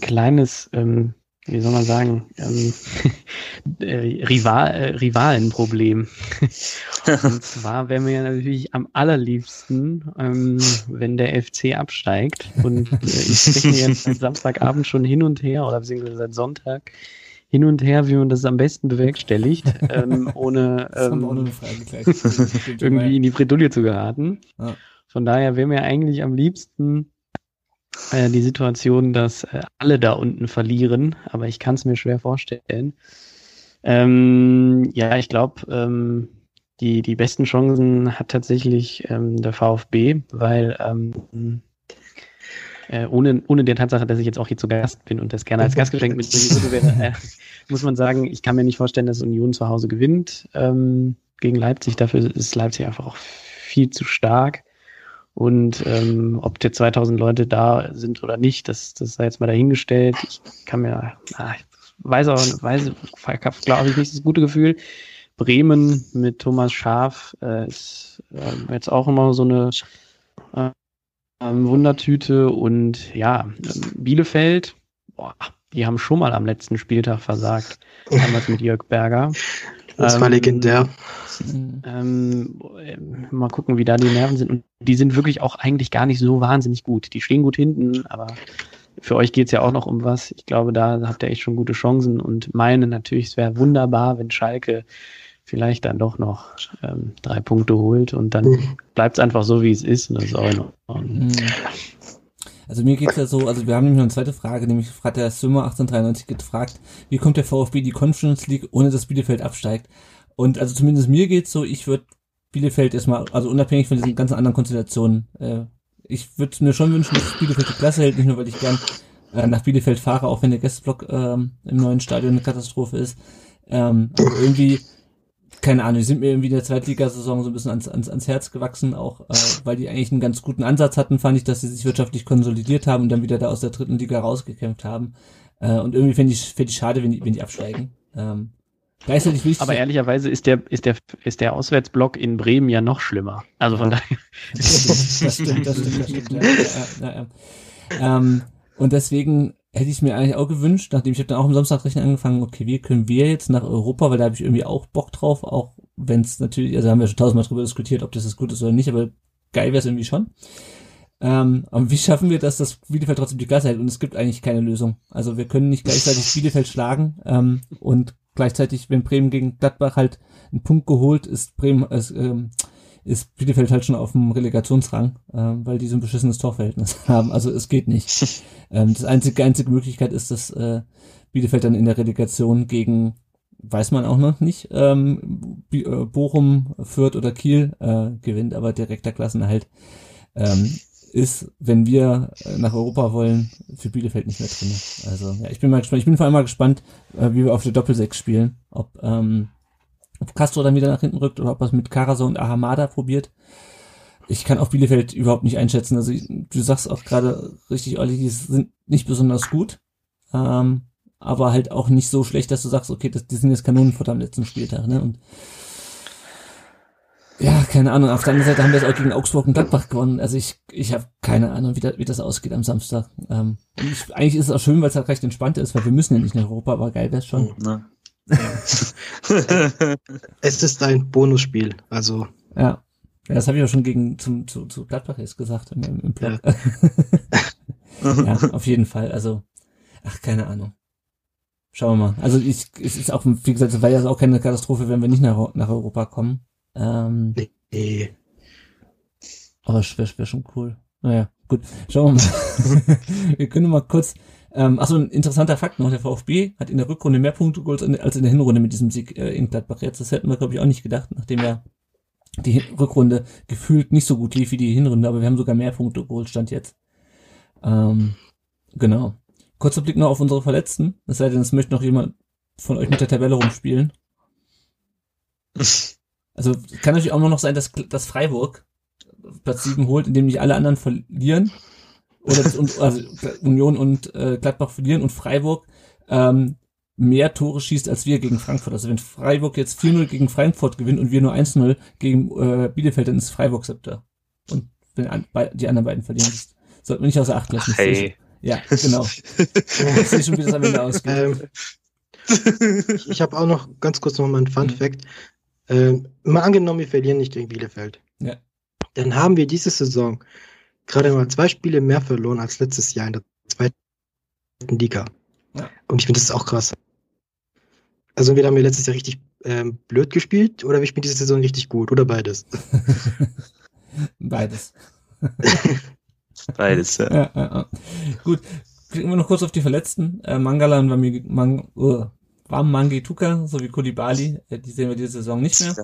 kleines, ähm, wie soll man sagen, ähm, äh, Rival, äh, Rivalenproblem. Und zwar wäre mir natürlich am allerliebsten, ähm, wenn der F C absteigt. Und äh, ich denke jetzt seit Samstagabend schon hin und her, oder beziehungsweise seit Sonntag hin und her, wie man das am besten bewerkstelligt, ähm, ohne ähm, irgendwie in die Bredouille zu geraten. Ja. Von daher wäre mir eigentlich am liebsten die Situation, dass alle da unten verlieren, aber ich kann es mir schwer vorstellen. Ähm, ja, ich glaube, ähm, die, die besten Chancen hat tatsächlich ähm, der VfB, weil ähm, äh, ohne, ohne der Tatsache, dass ich jetzt auch hier zu Gast bin und das gerne als Gastgeschenk mitbringen würde, äh, muss man sagen, ich kann mir nicht vorstellen, dass Union zu Hause gewinnt ähm, gegen Leipzig. Dafür ist Leipzig einfach auch viel zu stark. Und ähm, ob die zweitausend Leute da sind oder nicht, das, das sei jetzt mal dahingestellt. Ich kann mir, na, ich weiß auch, weiß, glaube ich nicht das gute Gefühl. Bremen mit Thomas Schaaf äh, ist äh, jetzt auch immer so eine äh, Wundertüte. Und ja, Bielefeld, boah, die haben schon mal am letzten Spieltag versagt, damals mit Jörg Berger. Das war legendär. Ähm, ähm, mal gucken, wie da die Nerven sind. Und die sind wirklich auch eigentlich gar nicht so wahnsinnig gut. Die stehen gut hinten, aber für euch geht's ja auch noch um was. Ich glaube, da habt ihr echt schon gute Chancen. Und meine natürlich, es wäre wunderbar, wenn Schalke vielleicht dann doch noch ähm, drei Punkte holt. Und dann bleibt's einfach so, wie es ist. Und das ist auch in Ordnung. Also mir geht's ja so, also wir haben nämlich noch eine zweite Frage, nämlich hat der Sommer achtzehnhundertdreiundneunzig gefragt, wie kommt der VfB in die Conference League, ohne dass Bielefeld absteigt? Und also zumindest mir geht's so, ich würde Bielefeld erstmal, also unabhängig von diesen ganzen anderen Konstellationen, äh, ich würde mir schon wünschen, dass Bielefeld die Klasse hält, nicht nur, weil ich gern äh, nach Bielefeld fahre, auch wenn der Gästeblock ähm, im neuen Stadion eine Katastrophe ist. Ähm, also irgendwie, keine Ahnung, die sind mir irgendwie in der Zweitligasaison so ein bisschen ans, ans, ans Herz gewachsen, auch äh, weil die eigentlich einen ganz guten Ansatz hatten, fand ich, dass sie sich wirtschaftlich konsolidiert haben und dann wieder da aus der dritten Liga rausgekämpft haben. Äh, und irgendwie finde ich finde ich schade, wenn die, wenn die absteigen. Ähm, gleichzeitig wichtig. Aber ehrlicherweise ist der ist der ist der Auswärtsblock in Bremen ja noch schlimmer. Also von daher. Das stimmt, das stimmt, das stimmt. Ja, ja, ja. Ähm, und deswegen hätte ich mir eigentlich auch gewünscht, nachdem ich habe dann auch am Samstag rechnen angefangen, okay, wie können wir jetzt nach Europa, weil da habe ich irgendwie auch Bock drauf, auch wenn es natürlich, also haben wir schon tausendmal drüber diskutiert, ob das jetzt gut ist oder nicht, aber geil wäre es irgendwie schon. Ähm, aber wie schaffen wir das, dass Bielefeld trotzdem die Klasse hält? Und es gibt eigentlich keine Lösung. Also wir können nicht gleichzeitig Bielefeld schlagen ähm, und gleichzeitig, wenn Bremen gegen Gladbach halt einen Punkt geholt, ist Bremen als äh, ist Bielefeld halt schon auf dem Relegationsrang, äh, weil die so ein beschissenes Torverhältnis haben. Also es geht nicht. Ähm, das einzige, einzige Möglichkeit ist, dass äh, Bielefeld dann in der Relegation gegen, weiß man auch noch nicht, ähm, Bi- äh, Bochum, Fürth oder Kiel äh, gewinnt, aber direkter Klassenerhalt ähm, ist, wenn wir äh, nach Europa wollen, für Bielefeld nicht mehr drin. Also ja, ich bin mal gespannt. Ich bin vor allem mal gespannt, äh, wie wir auf der Doppelsechs spielen. Ob ähm, ob Castro dann wieder nach hinten rückt oder ob er es mit Karaso und Ahamada probiert. Ich kann auch Bielefeld überhaupt nicht einschätzen. Also ich, du sagst auch gerade richtig, Olli, die sind nicht besonders gut, ähm, aber halt auch nicht so schlecht, dass du sagst, okay, das, die sind jetzt Kanonenfutter am letzten Spieltag. Ne? Und Ja, keine Ahnung. Auf der anderen Seite haben wir es auch gegen Augsburg und Gladbach gewonnen. Also ich ich habe keine Ahnung, wie das, wie das ausgeht am Samstag. Ähm, ich, eigentlich ist es auch schön, weil es halt recht entspannt ist, weil wir müssen ja nicht nach Europa, aber geil wär's schon. Ja. Es ist ein Bonusspiel, also. Ja, ja, das habe ich auch schon gegen zum zu, zu Gladbach jetzt gesagt im, im Blog. Ja. Ja, auf jeden Fall. Also, ach, keine Ahnung. Schauen wir mal. Also ich, es ist auch, wie gesagt, es war ja auch keine Katastrophe, wenn wir nicht nach, nach Europa kommen. Ähm, nee. Aber es wäre wär schon cool. Naja, gut. Schauen wir mal. Wir können mal kurz... Ähm, achso, ein interessanter Fakt noch. Der VfB hat in der Rückrunde mehr Punkte geholt als in der Hinrunde mit diesem Sieg äh, in Gladbach. Jetzt, das hätten wir, glaube ich, auch nicht gedacht, nachdem ja die Rückrunde gefühlt nicht so gut lief wie die Hinrunde. Aber wir haben sogar mehr Punkte geholt, stand jetzt. Ähm, genau. Kurzer Blick noch auf unsere Verletzten. Es sei denn, es möchte noch jemand von euch mit der Tabelle rumspielen. Also kann natürlich auch immer noch sein, dass, dass Freiburg Platz sieben holt, indem nicht alle anderen verlieren. Oder dass also Union und äh, Gladbach verlieren und Freiburg ähm, mehr Tore schießt als wir gegen Frankfurt. Also wenn Freiburg jetzt vier null gegen Frankfurt gewinnt und wir nur eins null gegen äh, Bielefeld, dann ist Freiburg siebter. Und wenn an, bei, die anderen beiden verlieren, sollten wir nicht außer Acht lassen. Hey. Ja, genau. Ich sehe schon, wie das am Ende ausgeht. Ähm, ich ich habe auch noch ganz kurz noch mal einen Fun-Fact. Mhm. Ähm, mal angenommen, wir verlieren nicht gegen Bielefeld. Ja. Dann haben wir diese Saison gerade mal zwei Spiele mehr verloren als letztes Jahr in der zweiten Liga. Ja. Und ich finde, das ist auch krass. Also entweder haben wir letztes Jahr richtig ähm, blöd gespielt oder wir spielen diese Saison richtig gut. Oder beides. Beides. Beides, ja. Ja, ja, ja. Gut, klicken wir noch kurz auf die Verletzten. Äh, Mangala und Wammangi Mang, uh, Tuka sowie Koulibaly, äh, die sehen wir diese Saison nicht mehr.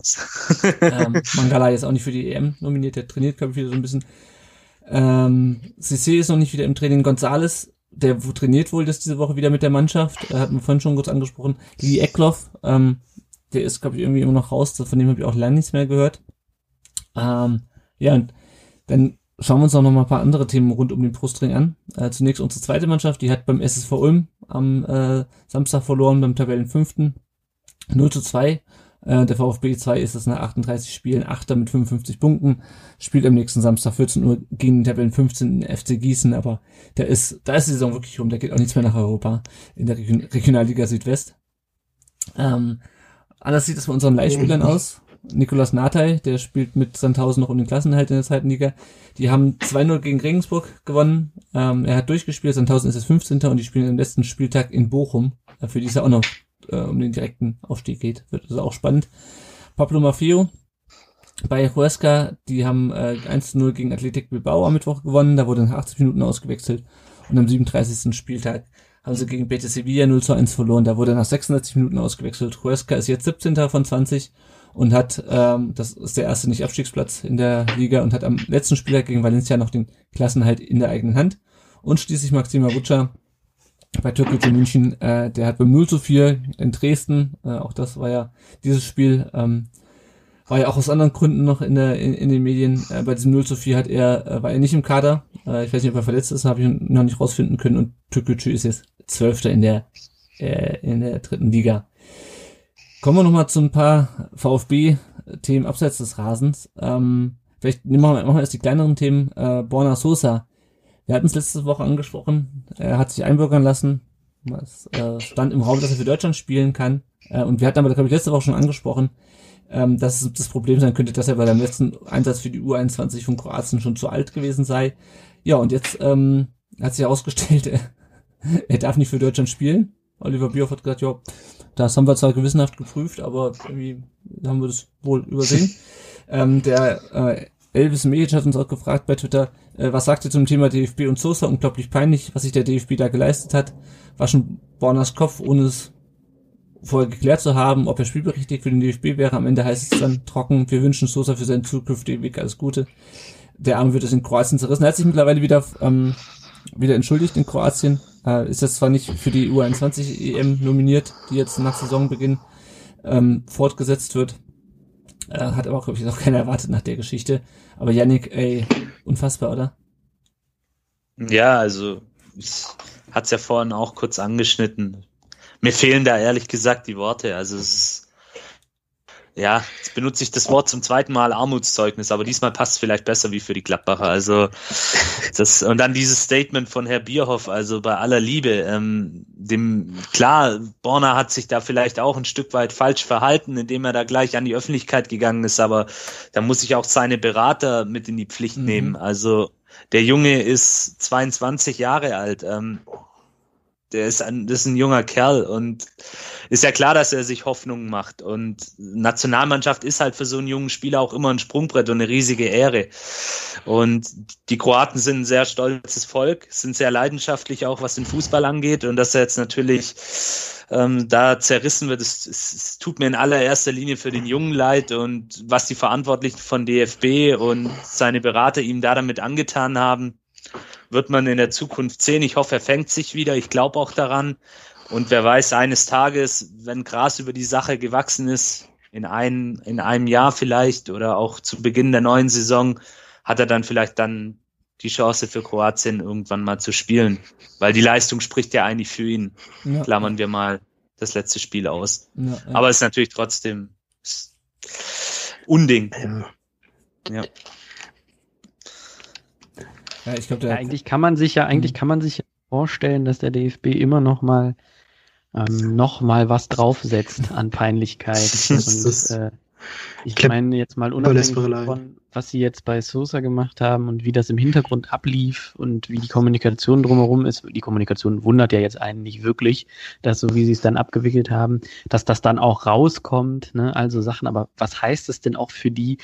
ähm, Mangala ist auch nicht für die E M nominiert, der trainiert, glaube ich, wieder so ein bisschen. Ähm, Cissé ist noch nicht wieder im Training. Gonzales, der trainiert wohl das diese Woche wieder mit der Mannschaft, äh, hat man vorhin schon kurz angesprochen. Lee Eckloff, ähm, der ist, glaube ich, irgendwie immer noch raus, von dem habe ich auch lange nichts mehr gehört. Ähm, ja, und dann schauen wir uns auch noch mal ein paar andere Themen rund um den Brustring an. Äh, zunächst unsere zweite Mannschaft, die hat beim S S V Ulm am äh, Samstag verloren, beim Tabellenfünften null zu zwei. Äh, der VfB zwei ist es nach achtunddreißig Spielen, Achter mit fünfundfünfzig Punkten, spielt am nächsten Samstag vierzehn Uhr gegen den Tabellenfünfzehnten F C Gießen, aber da ist, da ist die Saison wirklich rum, da geht auch nichts mehr nach Europa in der Region- Regionalliga Südwest. Ähm, anders sieht es bei unseren Leihspielern aus. Nicolas Natay, der spielt mit Sandhausen noch um den Klassenerhalt in der zweiten Liga. Die haben zwei null gegen Regensburg gewonnen. Ähm, er hat durchgespielt, Sandhausen ist das fünfzehnte und die spielen am letzten Spieltag in Bochum, für die es ja auch noch äh, um den direkten Aufstieg geht. Wird also auch spannend. Pablo Maffeo bei Huesca, die haben äh, eins zu null gegen Athletic Bilbao am Mittwoch gewonnen. Da wurde nach achtzig Minuten ausgewechselt und am siebenunddreißigsten Spieltag haben sie gegen Betis Sevilla null zu eins verloren. Da wurde nach sechsundsiebzig Minuten ausgewechselt. Huesca ist jetzt siebzehnter von zwanzig und hat, ähm, das ist der erste Nicht-Abstiegsplatz in der Liga und hat am letzten Spieltag gegen Valencia noch den Klassenerhalt in der eigenen Hand. Und schließlich Maxima Vucca bei Türkgücü München, äh, der hat beim null zu vier in Dresden, äh, auch das war ja dieses Spiel, ähm, war ja auch aus anderen Gründen noch in der in, in den Medien, äh, bei diesem null zu vier hat er, äh, war er nicht im Kader, äh, ich weiß nicht, ob er verletzt ist, habe ich noch nicht rausfinden können und Türkgücü ist jetzt Zwölfter in der äh, in der dritten Liga. Kommen wir nochmal zu ein paar VfB-Themen abseits des Rasens. Ähm, vielleicht machen wir, machen wir erst die kleineren Themen. Äh, Borna Sosa, wir hatten es letzte Woche angesprochen. Er hat sich einbürgern lassen. Es äh, stand im Raum, dass er für Deutschland spielen kann. Äh, und wir hatten aber, glaube ich, letzte Woche schon angesprochen, ähm, dass es das Problem sein könnte, dass er bei seinem letzten Einsatz für die U einundzwanzig von Kroatien schon zu alt gewesen sei. Ja, und jetzt ähm, hat sich herausgestellt, äh, er darf nicht für Deutschland spielen. Oliver Bierhoff hat gesagt, ja, das haben wir zwar gewissenhaft geprüft, aber irgendwie haben wir das wohl übersehen. ähm, der äh, Elvis Mejic hat uns auch gefragt bei Twitter, äh, was sagt ihr zum Thema D F B und Sosa? Unglaublich peinlich, was sich der D F B da geleistet hat. War schon Bornas Kopf, ohne es vorher geklärt zu haben, ob er spielberechtigt für den D F B wäre. Am Ende heißt es dann trocken, wir wünschen Sosa für seinen zukünftigen Weg alles Gute. Der Arme wird es in Kroatien zerrissen. Er hat sich mittlerweile wieder... Ähm, wieder entschuldigt in Kroatien, äh, ist jetzt zwar nicht für die U einundzwanzig E M nominiert, die jetzt nach Saisonbeginn ähm, fortgesetzt wird, äh, hat aber, glaube ich, noch keiner erwartet nach der Geschichte, aber Jannik, ey, unfassbar, oder? Ja, also ich hatte es ja vorhin auch kurz angeschnitten, mir fehlen da ehrlich gesagt die Worte, also es ist ja, jetzt benutze ich das Wort zum zweiten Mal, Armutszeugnis, aber diesmal passt es vielleicht besser wie für die Gladbacher. Also das, und dann dieses Statement von Herr Bierhoff, also bei aller Liebe, ähm, dem, klar, Borna hat sich da vielleicht auch ein Stück weit falsch verhalten, indem er da gleich an die Öffentlichkeit gegangen ist, aber da muss ich auch seine Berater mit in die Pflicht mhm. nehmen. Also der Junge ist zweiundzwanzig Jahre alt, ähm, Der ist ein, das ist ein junger Kerl und ist ja klar, dass er sich Hoffnungen macht. Und Nationalmannschaft ist halt für so einen jungen Spieler auch immer ein Sprungbrett und eine riesige Ehre. Und die Kroaten sind ein sehr stolzes Volk, sind sehr leidenschaftlich auch, was den Fußball angeht. Und dass er jetzt natürlich ähm, da zerrissen wird, es, es, es tut mir in allererster Linie für den Jungen leid. Und was die Verantwortlichen von D F B und seine Berater ihm da damit angetan haben, wird man in der Zukunft sehen. Ich hoffe, er fängt sich wieder. Ich glaube auch daran. Und wer weiß, eines Tages, wenn Gras über die Sache gewachsen ist, in einem, in einem Jahr vielleicht oder auch zu Beginn der neuen Saison, hat er dann vielleicht dann die Chance für Kroatien irgendwann mal zu spielen. Weil die Leistung spricht ja eigentlich für ihn. Ja. Klammern wir mal das letzte Spiel aus. Ja, ja. Aber es ist natürlich trotzdem Unding. Ja. Ja. Ja, ich glaub, der ja, eigentlich kann man sich ja eigentlich kann man sich ja vorstellen, dass der D F B immer noch mal ähm, noch mal was draufsetzt an Peinlichkeit. Und, äh, ich meine jetzt mal unabhängig davon, was sie jetzt bei Sosa gemacht haben und wie das im Hintergrund ablief und wie die Kommunikation drumherum ist. Die Kommunikation wundert ja jetzt einen nicht wirklich, dass so wie sie es dann abgewickelt haben, dass das dann auch rauskommt, ne? Also Sachen. Aber was heißt es denn auch für die,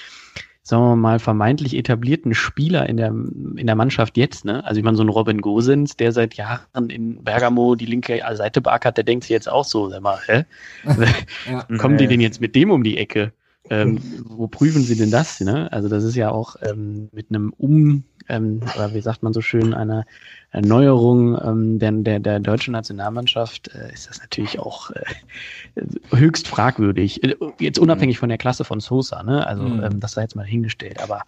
sagen wir mal, vermeintlich etablierten Spieler in der in der Mannschaft jetzt, ne? Also ich meine, so ein Robin Gosens, der seit Jahren in Bergamo die linke Seite beackert, der denkt sich jetzt auch so, sag mal, hä? Ja. Kommen die denn jetzt mit dem um die Ecke? Ähm, wo prüfen sie denn das, ne? Also das ist ja auch ähm, mit einem Um, ähm, oder wie sagt man so schön, einer Erneuerung ähm, der, der, der deutschen Nationalmannschaft äh, ist das natürlich auch äh, höchst fragwürdig. Äh, jetzt unabhängig von der Klasse von Sosa, ne? Also mhm. ähm, das sei jetzt mal hingestellt, aber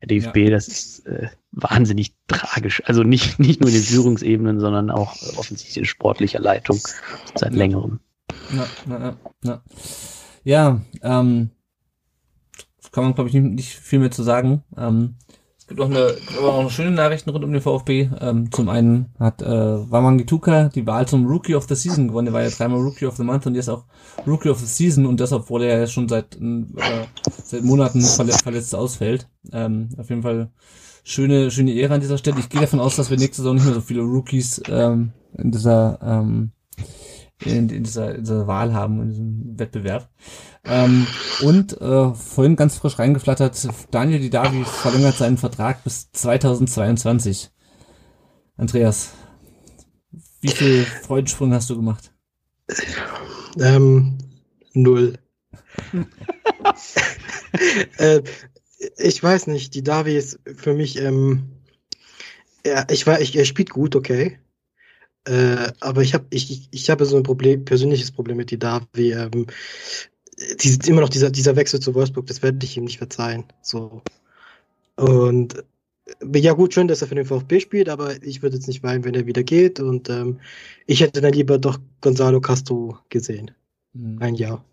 der D F B, ja. das ist äh, wahnsinnig tragisch. Also nicht, nicht nur in den Führungsebenen, sondern auch äh, offensichtlich in sportlicher Leitung seit längerem. Na, na, na, na. Ja, ähm, kann man, glaube ich, nicht, nicht viel mehr zu sagen. Ähm, es gibt auch eine, auch eine schöne Nachrichten rund um den VfB. Ähm, zum einen hat äh, Waman Gituka die Wahl zum Rookie of the Season gewonnen. Der war ja dreimal Rookie of the Month und jetzt auch Rookie of the Season. Und das, obwohl er ja schon seit, äh, seit Monaten verletzt, verletzt ausfällt. Ähm, auf jeden Fall schöne schöne Ehre an dieser Stelle. Ich gehe davon aus, dass wir nächste Saison nicht mehr so viele Rookies ähm, in dieser... Ähm, In, in, dieser, in dieser Wahl haben, in diesem Wettbewerb. Ähm, und äh, vorhin ganz frisch reingeflattert, Daniel Didavi verlängert seinen Vertrag bis zweitausendzweiundzwanzig. Andreas, wie viel Freudensprung hast du gemacht? Ähm, null. äh, ich weiß nicht, Didavi ist für mich, ähm, ja, ich war, ich, er spielt gut, okay. Äh, aber ich habe ich, ich habe so ein Problem, persönliches Problem mit Didavi. Ähm, die, immer noch dieser, dieser Wechsel zu Wolfsburg, das werde ich ihm nicht verzeihen. So. Und ja, gut, schön, dass er für den VfB spielt, aber ich würde jetzt nicht weinen, wenn er wieder geht. Und ähm, ich hätte dann lieber doch Gonzalo Castro gesehen. Mhm. Ein Jahr.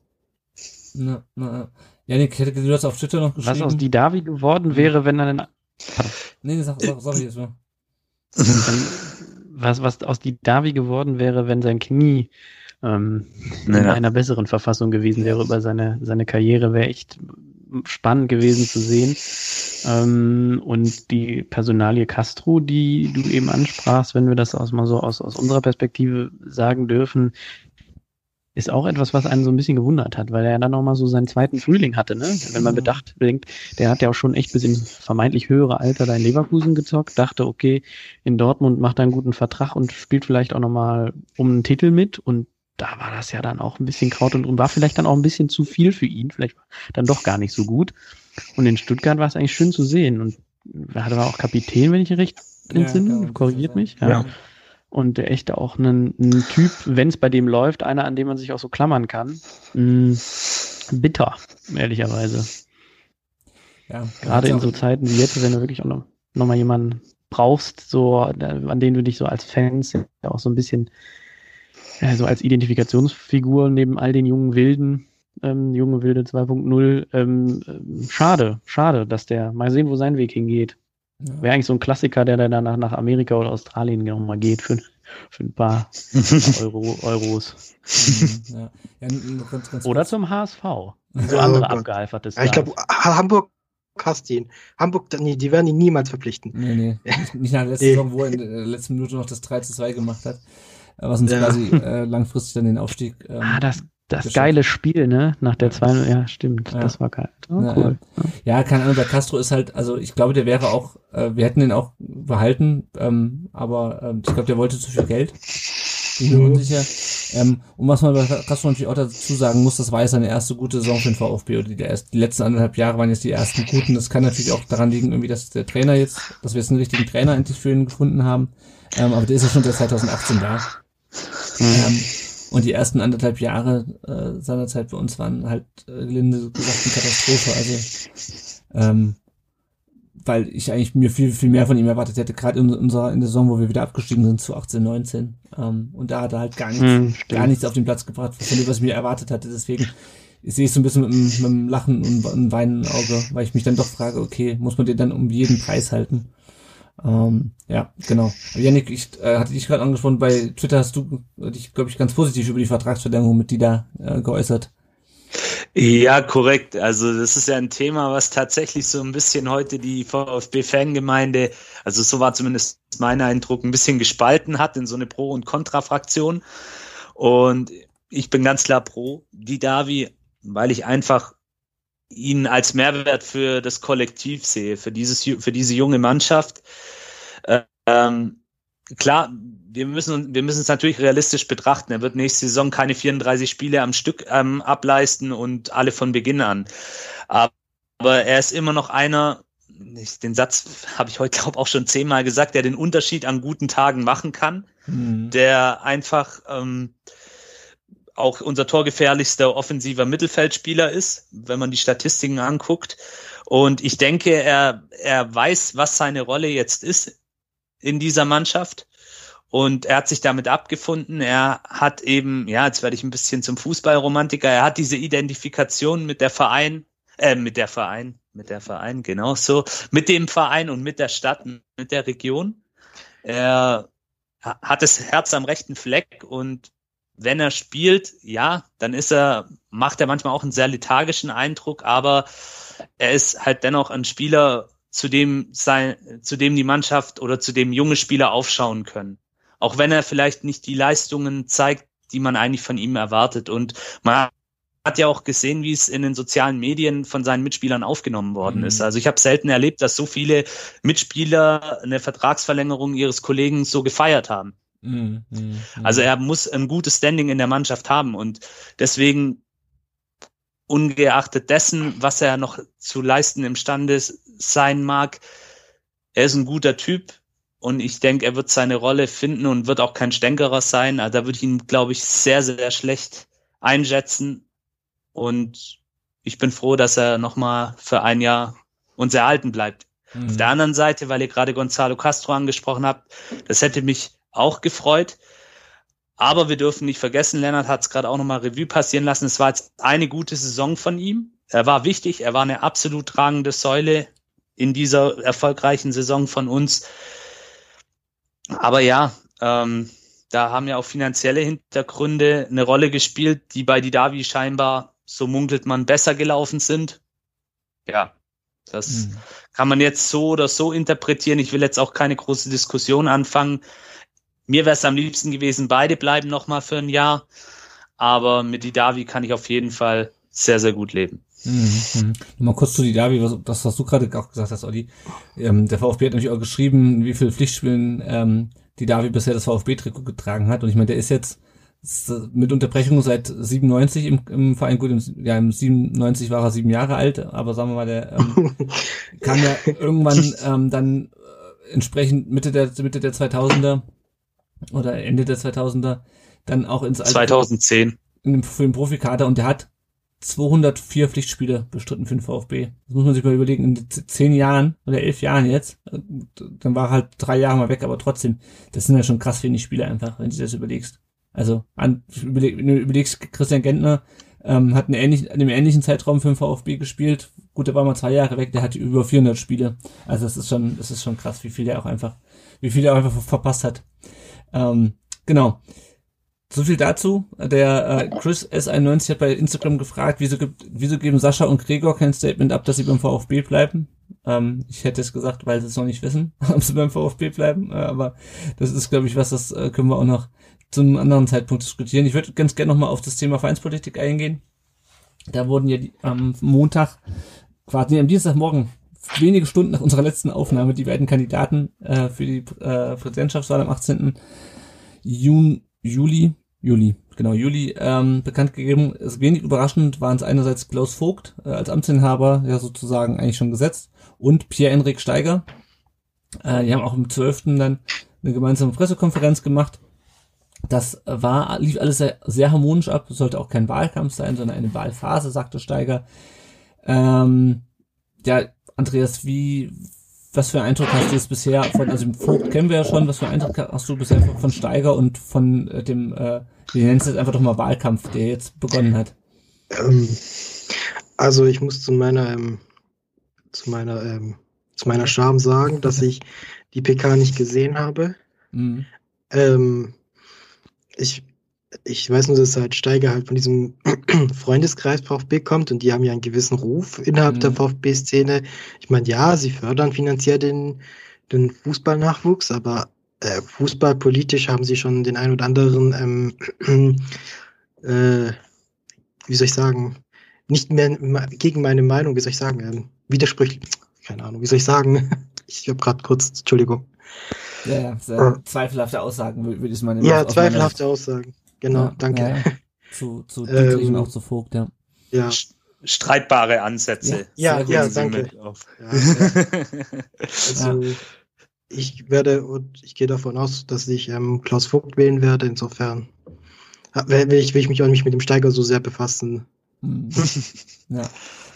Na, na, Jannik, hätte du das auf Twitter noch geschrieben? Was aus Didavi geworden wäre, wenn er dann. Nee, sag, sag, sag ich jetzt mal. Was, was aus Didavi geworden wäre, wenn sein Knie ähm, naja. in einer besseren Verfassung gewesen wäre über seine, seine Karriere, wäre echt spannend gewesen zu sehen. Ähm, und die Personalie Castro, die du eben ansprachst, wenn wir das aus, mal so aus, aus unserer Perspektive sagen dürfen, ist auch etwas, was einen so ein bisschen gewundert hat, weil er ja dann auch mal so seinen zweiten Frühling hatte, ne? Wenn man bedacht bedenkt, der hat ja auch schon echt bis ins vermeintlich höhere Alter da in Leverkusen gezockt, dachte, okay, in Dortmund macht er einen guten Vertrag und spielt vielleicht auch nochmal um einen Titel mit, und da war das ja dann auch ein bisschen Kraut und war vielleicht dann auch ein bisschen zu viel für ihn, vielleicht dann doch gar nicht so gut, und in Stuttgart war es eigentlich schön zu sehen, und da war auch Kapitän, wenn ich recht entsinne, ja, korrigiert mich, ja. ja. Und der echte auch ein Typ, wenn es bei dem läuft, einer, an dem man sich auch so klammern kann. Mh, bitter, ehrlicherweise. Ja, gerade in so Zeiten wie jetzt, wenn du wirklich auch noch, noch mal jemanden brauchst, so, an den du dich so als Fans ja auch so ein bisschen, ja, so als Identifikationsfigur neben all den jungen Wilden ähm, Junge Wilde zwei Punkt null. Ähm, äh, schade, schade, dass der, mal sehen, wo sein Weg hingeht. Ja. Wäre eigentlich so ein Klassiker, der dann danach nach Amerika oder Australien nochmal geht für, für ein paar Euro, Euros. Ja. Ja, ganz, ganz oder zum H S V. So andere oh abgehalfertes. Ja, ich glaube, Hamburg hast ihn. Hamburg, nee, die werden ihn niemals verpflichten. Nee, nee. Nicht nach der letzten Saison, wo er in der letzten Minute noch das drei zu zwei gemacht hat, was uns ja. quasi äh, langfristig dann den Aufstieg ähm, ah, das Das bestimmt. Geile Spiel, ne? Nach der zwei null, ja, stimmt, ja. Das war geil. Oh, ja, cool. Ja. Ja, keine Ahnung, der Castro ist halt, also ich glaube, der wäre auch, äh, wir hätten den auch behalten, ähm, aber ähm, ich glaube, der wollte zu viel Geld. Bin mir unsicher. Ähm, und was man bei Castro natürlich auch dazu sagen muss, das war jetzt seine erste gute Saison für den VfB. Und die, der erst, die letzten anderthalb Jahre waren jetzt die ersten guten. Das kann natürlich auch daran liegen, irgendwie, dass der Trainer jetzt, dass wir jetzt einen richtigen Trainer endlich für ihn gefunden haben. Ähm, aber der ist ja schon seit zwanzig achtzehn da. Ähm, Und die ersten anderthalb Jahre äh, seiner Zeit bei uns waren halt äh, gelinde gesagt eine Katastrophe. Also, ähm, weil ich eigentlich mir viel, viel mehr von ihm erwartet hätte, gerade in unserer in der Saison, wo wir wieder abgestiegen sind zu achtzehn, neunzehn. Ähm, und da hat er halt gar nichts, hm, gar nichts auf den Platz gebracht, was ich mir erwartet hatte. Deswegen sehe ich so ein bisschen mit, mit einem Lachen und einem weinenden Auge, weil ich mich dann doch frage, okay, muss man den dann um jeden Preis halten? Ähm, ja, genau. Jannik, ich äh, hatte dich gerade angesprochen, bei Twitter hast du dich, glaube ich, ganz positiv über die Vertragsverlängerung mit Dida äh, geäußert. Ja, korrekt. Also das ist ja ein Thema, was tatsächlich so ein bisschen heute die VfB-Fangemeinde, also so war zumindest mein Eindruck, ein bisschen gespalten hat in so eine Pro- und Kontra-Fraktion. Und ich bin ganz klar pro Didavi, weil ich einfach ihn als Mehrwert für das Kollektiv sehe, für dieses, für diese junge Mannschaft. Ähm, klar, wir müssen, wir müssen es natürlich realistisch betrachten. Er wird nächste Saison keine vierunddreißig Spiele am Stück ähm, ableisten und alle von Beginn an. Aber, aber er ist immer noch einer, ich, den Satz habe ich heute, glaube ich, auch schon zehnmal gesagt, der den Unterschied an guten Tagen machen kann, mhm. der einfach ähm, auch unser torgefährlichster offensiver Mittelfeldspieler ist, wenn man die Statistiken anguckt. Und ich denke, er, er weiß, was seine Rolle jetzt ist in dieser Mannschaft. Und er hat sich damit abgefunden. Er hat eben, ja, jetzt werde ich ein bisschen zum Fußballromantiker, er hat diese Identifikation mit der Verein, äh, mit der Verein, mit der Verein, genau so, mit dem Verein und mit der Stadt, mit der Region. Er hat das Herz am rechten Fleck und wenn er spielt, ja, dann ist er, macht er manchmal auch einen sehr lethargischen Eindruck, aber er ist halt dennoch ein Spieler, zu dem sein, zu dem die Mannschaft oder zu dem junge Spieler aufschauen können. Auch wenn er vielleicht nicht die Leistungen zeigt, die man eigentlich von ihm erwartet. Und man hat ja auch gesehen, wie es in den sozialen Medien von seinen Mitspielern aufgenommen worden mhm. ist. Also ich habe selten erlebt, dass so viele Mitspieler eine Vertragsverlängerung ihres Kollegen so gefeiert haben. Also er muss ein gutes Standing in der Mannschaft haben und deswegen, ungeachtet dessen, was er noch zu leisten imstande sein mag, er ist ein guter Typ und ich denke, er wird seine Rolle finden und wird auch kein Stänkerer sein. Also da würde ich ihn, glaube ich, sehr, sehr schlecht einschätzen und ich bin froh, dass er nochmal für ein Jahr uns erhalten bleibt. Mhm. Auf der anderen Seite, weil ihr gerade Gonzalo Castro angesprochen habt, das hätte mich auch gefreut. Aber wir dürfen nicht vergessen, Lennart hat es gerade auch nochmal Revue passieren lassen. Es war jetzt eine gute Saison von ihm. Er war wichtig, er war eine absolut tragende Säule in dieser erfolgreichen Saison von uns. Aber ja, ähm, da haben ja auch finanzielle Hintergründe eine Rolle gespielt, die bei Didavi scheinbar, so munkelt man, besser gelaufen sind. Ja, das hm. kann man jetzt so oder so interpretieren. Ich will jetzt auch keine große Diskussion anfangen. Mir wäre es am liebsten gewesen, beide bleiben nochmal für ein Jahr. Aber mit Didavi kann ich auf jeden Fall sehr, sehr gut leben. Mhm. Mal kurz zu Didavi, was, das, was du gerade auch gesagt hast, Olli. Ähm, der VfB hat natürlich auch geschrieben, wie viele Pflichtspielen ähm, Didavi bisher das VfB-Trikot getragen hat. Und ich meine, der ist jetzt ist mit Unterbrechung seit siebenundneunzig im, im Verein. Gut, im, ja, im siebenundneunzig war er sieben Jahre alt. Aber sagen wir mal, der ähm, kam ja irgendwann ähm, dann äh, entsprechend Mitte der, Mitte der zweitausender oder Ende der zweitausender dann auch ins zweitausendzehn in, für den Profikader und der hat zweihundertvier Pflichtspiele bestritten für den VfB. Das muss man sich mal überlegen, in zehn Jahren oder elf Jahren jetzt, dann war er halt drei Jahre mal weg, aber trotzdem, das sind ja schon krass wenig Spiele einfach, wenn du dir das überlegst. Also, an, überleg, wenn du überlegst, Christian Gentner ähm, hat einen ähnlichen, in einem ähnlichen Zeitraum für den VfB gespielt. Gut, der war mal zwei Jahre weg, der hatte über vierhundert Spiele. Also das ist schon, das ist schon krass, wie viel der auch einfach, wie viel der auch einfach verpasst hat. Ähm, genau. So viel dazu. Der äh, Chris S einundneunzig hat bei Instagram gefragt, wieso gibt, wieso geben Sascha und Gregor kein Statement ab, dass sie beim VfB bleiben? Ähm, ich hätte es gesagt, weil sie es noch nicht wissen, ob sie beim VfB bleiben. Äh, aber das ist, glaube ich, was, das äh, können wir auch noch zu einem anderen Zeitpunkt diskutieren. Ich würde ganz gerne nochmal auf das Thema Vereinspolitik eingehen. Da wurden ja die, am Montag, quasi am Dienstagmorgen, wenige Stunden nach unserer letzten Aufnahme, die beiden Kandidaten äh, für die äh, Präsidentschaftswahl am achtzehnten Juni Juli, Juli, genau, Juli, ähm, bekannt gegeben. Ist wenig überraschend, waren es einerseits Klaus Vogt äh, als Amtsinhaber, ja sozusagen eigentlich schon gesetzt, und Pierre-Henrik Steiger. Äh, die haben auch am zwölften dann eine gemeinsame Pressekonferenz gemacht. Das war, lief alles sehr, sehr harmonisch ab, es sollte auch kein Wahlkampf sein, sondern eine Wahlphase, sagte Steiger. Ähm, ja, Andreas, wie... Was für einen Eindruck hast du jetzt bisher von, also Vogt kennen wir ja schon, was für einen Eindruck hast du bisher von Steiger und von dem, äh, wie nennst du jetzt einfach doch mal Wahlkampf, der jetzt begonnen hat? Ähm, also ich muss zu meiner, ähm, zu meiner, ähm, zu meiner Scham sagen, dass ich die P K nicht gesehen habe. Mhm. Ähm, ich, ich weiß nur, dass halt Steiger halt von diesem Freundeskreis VfB kommt und die haben ja einen gewissen Ruf innerhalb mhm. der VfB-Szene. Ich meine, ja, sie fördern finanziell den, den Fußballnachwuchs, aber äh, fußballpolitisch haben sie schon den ein oder anderen, ähm, äh, wie soll ich sagen, nicht mehr gegen meine Meinung, wie soll ich sagen, ähm, widersprüchlich, keine Ahnung, wie soll ich sagen, ich habe gerade kurz, Entschuldigung. Ja, ja, sehr äh, zweifelhafte Aussagen, würde ich mal nehmen. Ja, zweifelhafte Aussagen. Genau, ja, danke. Ja, zu zu ähm, und auch zu Vogt, ja. ja. Streitbare Ansätze. Ja, ja, ja danke. Ja, also, ja. Ich werde und ich gehe davon aus, dass ich ähm, Klaus Vogt wählen werde. Insofern will ich, will ich mich auch nicht mit dem Steiger so sehr befassen. Ja.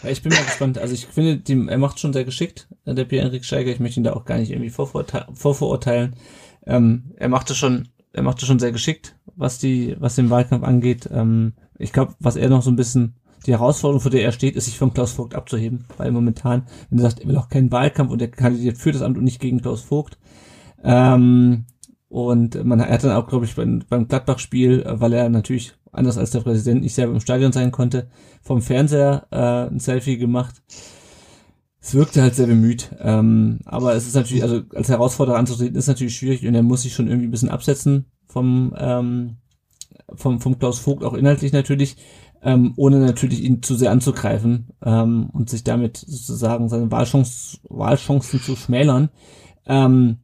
Ich bin mal gespannt. Also ich finde, die, er macht schon sehr geschickt, der Pierre-Henrik Steiger. Ich möchte ihn da auch gar nicht irgendwie vorverurteilen. vorverurteilen. Ähm, er macht das schon. Er macht das schon sehr geschickt, was die, was den Wahlkampf angeht. Ähm, ich glaube, was er noch so ein bisschen, die Herausforderung, vor der er steht, ist, sich von Klaus Vogt abzuheben, weil momentan, wenn er sagt, er will auch keinen Wahlkampf und er kandidiert für das Amt und nicht gegen Klaus Vogt. Ähm, und man er hat dann auch, glaube ich, beim, beim Gladbach-Spiel, weil er natürlich, anders als der Präsident, nicht selber im Stadion sein konnte, vom Fernseher äh, ein Selfie gemacht. Es wirkte halt sehr bemüht, ähm, aber es ist natürlich, also als Herausforderer anzutreten, ist natürlich schwierig und er muss sich schon irgendwie ein bisschen absetzen vom ähm, vom, vom Klaus Vogt, auch inhaltlich natürlich, ähm, ohne natürlich ihn zu sehr anzugreifen ähm, und sich damit sozusagen seine Wahlchance, Wahlchancen zu schmälern. Ähm,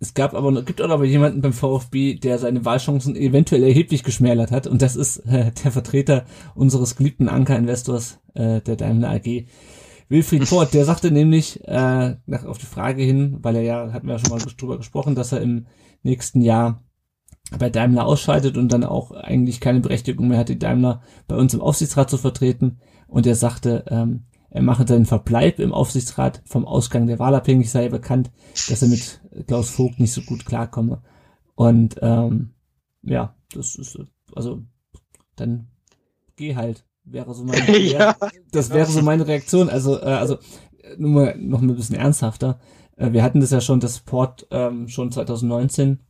es gab aber gibt auch aber jemanden beim VfB, der seine Wahlchancen eventuell erheblich geschmälert hat und das ist äh, der Vertreter unseres geliebten Anker-Investors, äh, der Daimler A G, Wilfried Port, der sagte nämlich äh, nach, auf die Frage hin, weil er ja, hatten wir ja schon mal drüber gesprochen, dass er im nächsten Jahr bei Daimler ausscheidet und dann auch eigentlich keine Berechtigung mehr hat, die Daimler bei uns im Aufsichtsrat zu vertreten. Und er sagte, ähm, er mache seinen Verbleib im Aufsichtsrat vom Ausgang der Wahl abhängig, sei bekannt, dass er mit Klaus Vogt nicht so gut klarkomme. Und ähm, ja, das ist, also dann geh halt. Wäre so meine, ja, das wäre so meine Reaktion. Also, äh, also nur mal noch ein bisschen ernsthafter. Äh, wir hatten das ja schon, das Port ähm, schon zwanzig neunzehn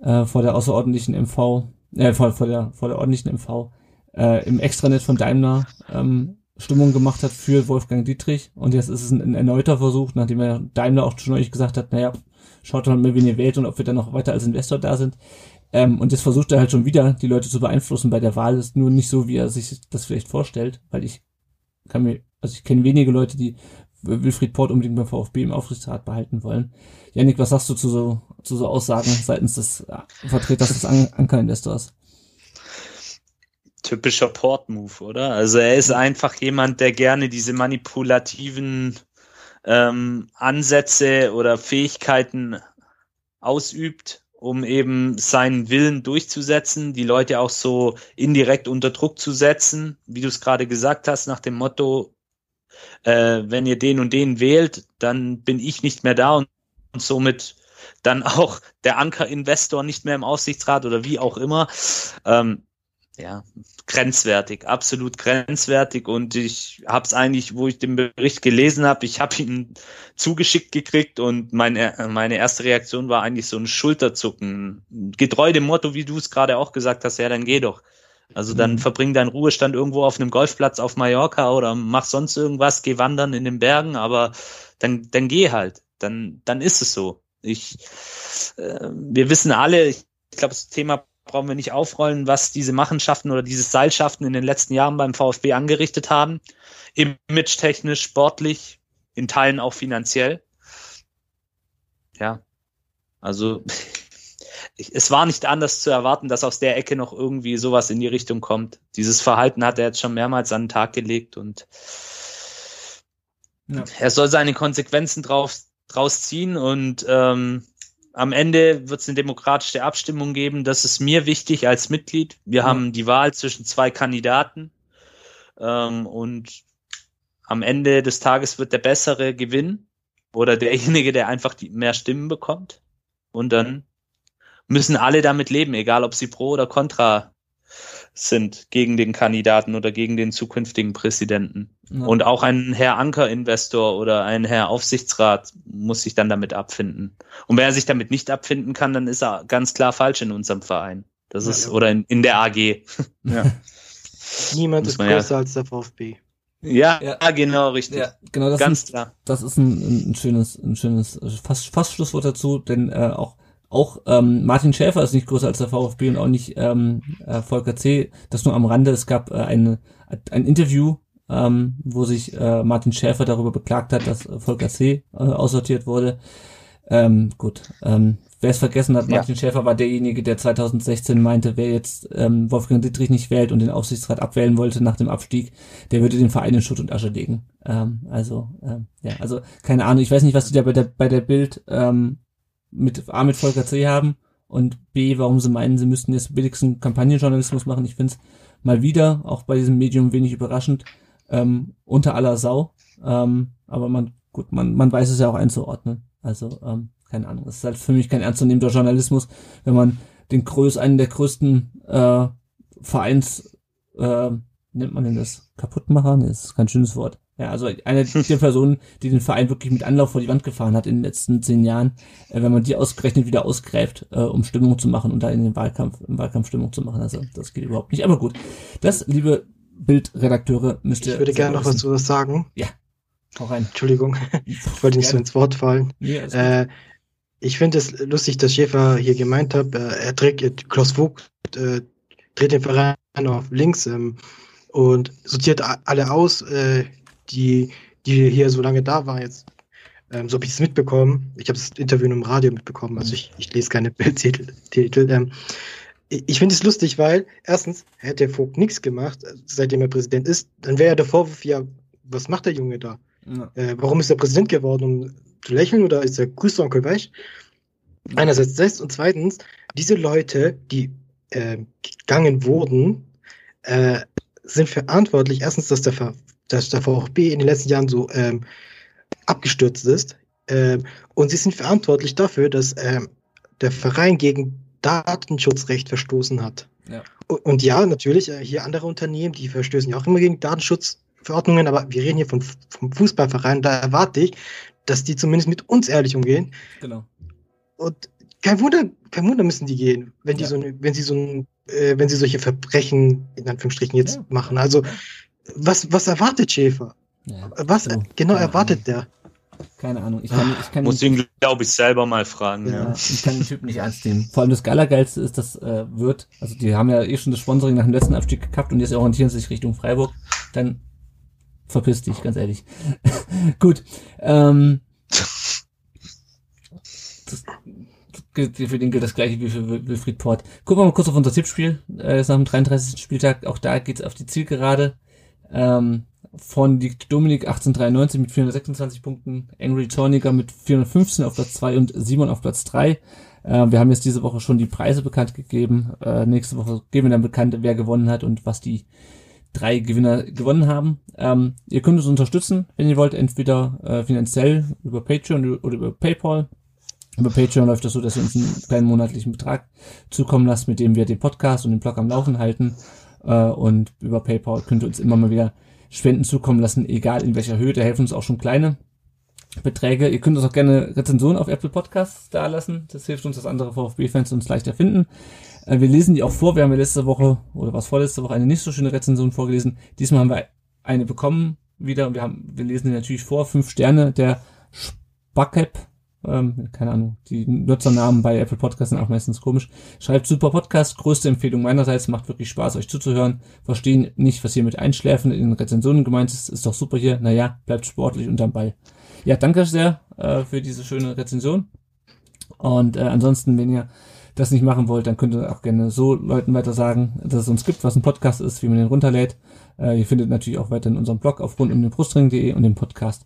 äh, vor der außerordentlichen M V, äh, vor, vor der vor der ordentlichen M V äh, im Extranet von Daimler ähm, Stimmung gemacht hat für Wolfgang Dietrich. Und jetzt ist es ein, ein erneuter Versuch, nachdem er Daimler auch schon euch gesagt hat, naja, schaut doch mal, wen ihr wählt und ob wir dann noch weiter als Investor da sind. Ähm, und jetzt versucht er halt schon wieder, die Leute zu beeinflussen bei der Wahl. Das ist nur nicht so, wie er sich das vielleicht vorstellt, weil ich kann mir, also ich kenne wenige Leute, die Wilfried Port unbedingt beim VfB im Aufsichtsrat behalten wollen. Jannik, was sagst du zu so, zu so Aussagen seitens des Vertreters des An- Anker-Investors? Typischer Port-Move, oder? Also er ist einfach jemand, der gerne diese manipulativen ähm, Ansätze oder Fähigkeiten ausübt, um eben seinen Willen durchzusetzen, die Leute auch so indirekt unter Druck zu setzen, wie du es gerade gesagt hast, nach dem Motto, äh, wenn ihr den und den wählt, dann bin ich nicht mehr da und, und somit dann auch der Anker-Investor nicht mehr im Aufsichtsrat oder wie auch immer. Ähm, ja, grenzwertig, absolut grenzwertig. Und ich habe es eigentlich, wo ich den Bericht gelesen habe, ich habe ihn zugeschickt gekriegt und meine meine erste Reaktion war eigentlich so ein Schulterzucken. Getreu dem Motto, wie du es gerade auch gesagt hast, ja, dann geh doch. Also dann verbring deinen Ruhestand irgendwo auf einem Golfplatz auf Mallorca oder mach sonst irgendwas, geh wandern in den Bergen, aber dann dann geh halt, dann dann ist es so. Ich, äh, wir wissen alle, ich glaube, das Thema brauchen wir nicht aufrollen, was diese Machenschaften oder dieses Seilschaften in den letzten Jahren beim VfB angerichtet haben, image-technisch, sportlich, in Teilen auch finanziell. Ja, also ich, es war nicht anders zu erwarten, dass aus der Ecke noch irgendwie sowas in die Richtung kommt. Dieses Verhalten hat er jetzt schon mehrmals an den Tag gelegt und ja, er soll seine Konsequenzen drauf draus ziehen und ähm, am Ende wird es eine demokratische Abstimmung geben. Das ist mir wichtig als Mitglied. Wir mhm. haben die Wahl zwischen zwei Kandidaten ähm, und am Ende des Tages wird der Bessere gewinnen oder derjenige, der einfach die, mehr Stimmen bekommt, und dann müssen alle damit leben, egal ob sie pro oder contra sind, gegen den Kandidaten oder gegen den zukünftigen Präsidenten. Ja. Und auch ein Herr Anker-Investor oder ein Herr Aufsichtsrat muss sich dann damit abfinden. Und wenn er sich damit nicht abfinden kann, dann ist er ganz klar falsch in unserem Verein. Das ja, ist, ja. oder in, in der A G. Ja. Niemand ist größer ja. als der VfB. Ja, ja. genau, richtig. Ja, genau, das ganz ist, klar. Das ist ein, ein schönes, ein schönes, fast, fast Schlusswort dazu, denn äh, auch Auch ähm, Martin Schäfer ist nicht größer als der VfB und auch nicht ähm, äh, Volker C. Das nur am Rande. Es gab äh, eine, ein Interview, ähm, wo sich äh, Martin Schäfer darüber beklagt hat, dass äh, Volker C. Äh, aussortiert wurde. Ähm, gut, ähm, wer es vergessen hat, Martin ja. Schäfer war derjenige, der zweitausendsechzehn meinte, wer jetzt ähm, Wolfgang Dietrich nicht wählt und den Aufsichtsrat abwählen wollte nach dem Abstieg, der würde den Verein in Schutt und Asche legen. Ähm, also, ähm, ja, also keine Ahnung. Ich weiß nicht, was du da bei der, bei der Bild... Ähm, mit A, mit Volker C. haben und B, warum sie meinen, sie müssten jetzt billigsten Kampagnenjournalismus machen. Ich finde es mal wieder, auch bei diesem Medium wenig überraschend, ähm, unter aller Sau. Ähm, aber man, gut, man, man weiß es ja auch einzuordnen. Also, ähm, keine Ahnung. Es ist halt für mich kein ernstzunehmender Journalismus, wenn man den größ, einen der größten, äh, Vereins, äh, nennt man denn das? Kaputtmacher? Nee, das ist kein schönes Wort. Ja, also eine der Personen, die den Verein wirklich mit Anlauf vor die Wand gefahren hat in den letzten zehn Jahren, äh, wenn man die ausgerechnet wieder ausgräbt, äh, um Stimmung zu machen und da in den Wahlkampf, im Wahlkampf Stimmung zu machen, also das geht überhaupt nicht. Aber gut, das, liebe Bildredakteure, müsst ihr... Ich würde gerne noch was zu das sagen. Ja, hau rein. Entschuldigung, ich wollte nicht so ins Wort fallen. Ja, äh, ich finde es lustig, dass Schäfer hier gemeint hat, äh, er trägt, äh, Klaus Vogt äh, dreht den Verein auf links ähm, und sortiert a- alle aus, äh, die die hier so lange da waren jetzt. Ähm, so habe ich es mitbekommen. Ich habe das Interview im Radio mitbekommen, also ich, ich lese keine Bildtitel. Titel, ähm, ich finde es lustig, weil erstens hätte Vogt nichts gemacht, seitdem er Präsident ist, dann wäre ja der Vorwurf, ja, was macht der Junge da? Ja. Äh, warum ist er Präsident geworden, um zu lächeln, oder ist er grüßer Onkel Weich? Ja. Einerseits das, und zweitens, diese Leute, die äh, gegangen wurden, äh, sind verantwortlich, erstens, dass der Ver dass der VfB in den letzten Jahren so ähm, abgestürzt ist. Ähm, und sie sind verantwortlich dafür, dass ähm, der Verein gegen Datenschutzrecht verstoßen hat. Ja. Und, und ja, natürlich, äh, hier andere Unternehmen, die verstößen ja auch immer gegen Datenschutzverordnungen, aber wir reden hier von, vom Fußballverein, da erwarte ich, dass die zumindest mit uns ehrlich umgehen. Genau. Und kein Wunder, kein Wunder müssen die gehen, wenn die ja. so eine, wenn sie so ein, äh, wenn sie solche Verbrechen, in Anführungsstrichen, jetzt ja. machen. Also ja. Was, was erwartet Schäfer? Ja, was so, genau erwartet Ahnung. der? Keine Ahnung. Ich kann, ich kann muss ihn, glaube ich, selber mal fragen. Ja, ja. Ich kann den Typ nicht ernst nehmen. Vor allem das Allergeilste ist, das äh, wird, also die haben ja eh schon das Sponsoring nach dem letzten Abstieg gekappt und jetzt orientieren sie sich Richtung Freiburg. Dann verpiss dich, ganz ehrlich. Gut. Ähm, das, für den gilt das gleiche wie für Wilfried Port. Gucken wir mal kurz auf unser Tippspiel. Äh, das ist nach dem dreiunddreißigsten Spieltag. Auch da geht's auf die Zielgerade. Ähm, von liegt Dominik achtzehnhundertdreiundneunzig mit vierhundertsechsundzwanzig Punkten, Angry Torniger mit vierhundertfünfzehn auf Platz zwei und Simon auf Platz drei. Äh, wir haben jetzt diese Woche schon die Preise bekannt gegeben. Äh, nächste Woche geben wir dann bekannt, wer gewonnen hat und was die drei Gewinner gewonnen haben. Ähm, ihr könnt uns unterstützen, wenn ihr wollt, entweder äh, finanziell über Patreon oder über PayPal. Über Patreon läuft das so, dass ihr uns einen kleinen monatlichen Betrag zukommen lasst, mit dem wir den Podcast und den Blog am Laufen halten. äh, und über PayPal könnt ihr uns immer mal wieder Spenden zukommen lassen, egal in welcher Höhe, da helfen uns auch schon kleine Beträge. Ihr könnt uns auch gerne Rezensionen auf Apple Podcasts da lassen, das hilft uns, dass andere VfB-Fans uns leichter finden. Äh, wir lesen die auch vor, wir haben ja letzte Woche, oder was vorletzte Woche, eine nicht so schöne Rezension vorgelesen, diesmal haben wir eine bekommen wieder und wir haben, wir lesen die natürlich vor, fünf Sterne, der Spackep, Ähm, keine Ahnung, die Nutzernamen bei Apple Podcasts sind auch meistens komisch. Schreibt super Podcast, größte Empfehlung meinerseits, macht wirklich Spaß, euch zuzuhören. Verstehen nicht, was hier mit Einschläfen in Rezensionen gemeint ist, ist doch super hier. Naja, bleibt sportlich unterm Ball. Ja, danke sehr äh, für diese schöne Rezension. Und äh, ansonsten, wenn ihr das nicht machen wollt, dann könnt ihr auch gerne so Leuten weiter sagen, dass es uns gibt, was ein Podcast ist, wie man den runterlädt. Äh, ihr findet natürlich auch weiter in unserem Blog auf rund um den brustring punkt de und den Podcast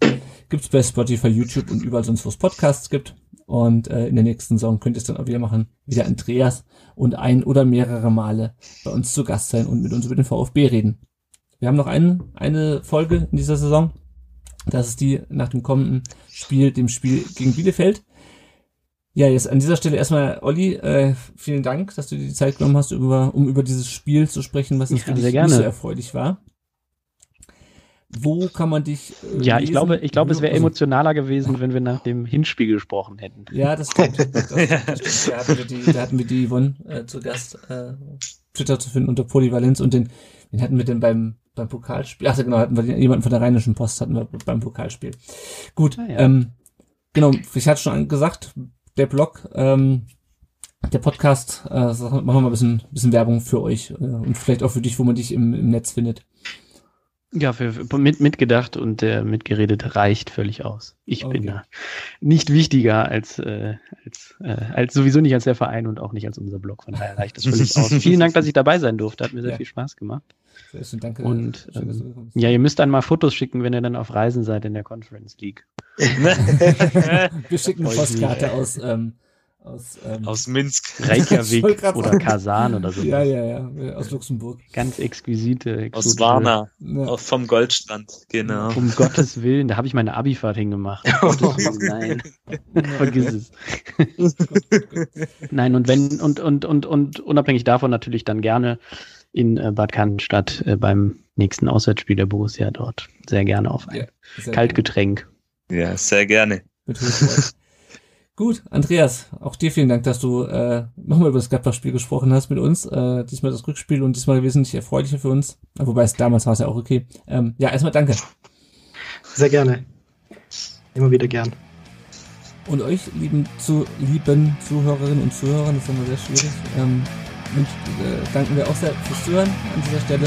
gibt's bei Spotify, YouTube und überall sonst, wo es Podcasts gibt. Und äh, in der nächsten Saison könnt ihr es dann auch wieder machen, wieder Andreas und ein oder mehrere Male bei uns zu Gast sein und mit uns über den VfB reden. Wir haben noch eine, eine Folge in dieser Saison. Das ist die nach dem kommenden Spiel, dem Spiel gegen Bielefeld. Ja, jetzt an dieser Stelle erstmal, Olli, äh, vielen Dank, dass du dir die Zeit genommen hast, über, um über dieses Spiel zu sprechen, was natürlich ja, nicht so erfreulich war. Wo kann man dich äh, Ja, ich lesen? glaube, ich glaube, es wäre emotionaler gewesen, wenn wir nach dem Hinspiel gesprochen hätten. Ja, das stimmt. Das, das stimmt. Da hatten wir die, da hatten wir die Yvonne äh, zu Gast, äh, Twitter zu finden unter Polyvalenz, und den, den hatten wir denn beim, beim Pokalspiel. Ach, genau, hatten wir den, jemanden von der Rheinischen Post hatten wir beim Pokalspiel. Gut, ah, ja. ähm, genau, ich hatte schon gesagt, der Blog, ähm, der Podcast, äh, machen wir mal ein bisschen, bisschen Werbung für euch äh, und vielleicht auch für dich, wo man dich im, im Netz findet. Ja, für, für, mit, mitgedacht und äh, mitgeredet reicht völlig aus. Ich okay. bin da nicht wichtiger als, äh, als, äh, als sowieso nicht als der Verein und auch nicht als unser Blog. Von daher reicht das völlig aus. Vielen Dank, dass ich dabei sein durfte. Hat mir sehr ja. viel Spaß gemacht. Schön, danke. Und ähm, Schön, ja, ihr müsst dann mal Fotos schicken, wenn ihr dann auf Reisen seid in der Conference League. Wir schicken eine Postkarte aus, ähm, aus, ähm, aus Minsk, Reykjavik oder Kasan oder so. Ja, ja, ja, aus Luxemburg. Ganz exquisite. Aus Varna, ja. vom Goldstrand, genau. Um Gottes Willen, da habe ich meine Abifahrt hingemacht. Oh, nein, vergiss es. Nein, und wenn und, und, und, und unabhängig davon natürlich dann gerne in Bad Cannstatt beim nächsten Auswärtsspiel der Borussia dort. Sehr gerne auf ein ja, Kaltgetränk. Gut. Ja, sehr gerne. Gut, Andreas, auch dir vielen Dank, dass du äh, nochmal über das Gladbach-Spiel gesprochen hast mit uns. Äh, diesmal das Rückspiel und diesmal wesentlich erfreulicher für uns. Wobei es damals war es ja auch okay. Ähm, ja, erstmal danke. Sehr gerne. Immer wieder gern. Und euch, lieben, zu, lieben Zuhörerinnen und Zuhörern, das ist immer sehr schwierig, ähm, und, äh, danken wir auch sehr fürs Zuhören an dieser Stelle. Und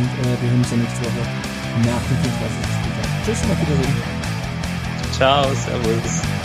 äh, wir hören uns ja nächste Woche nach dem vierundzwanzigsten Spieltag. Tschüss, mal wieder. Ciao, servus.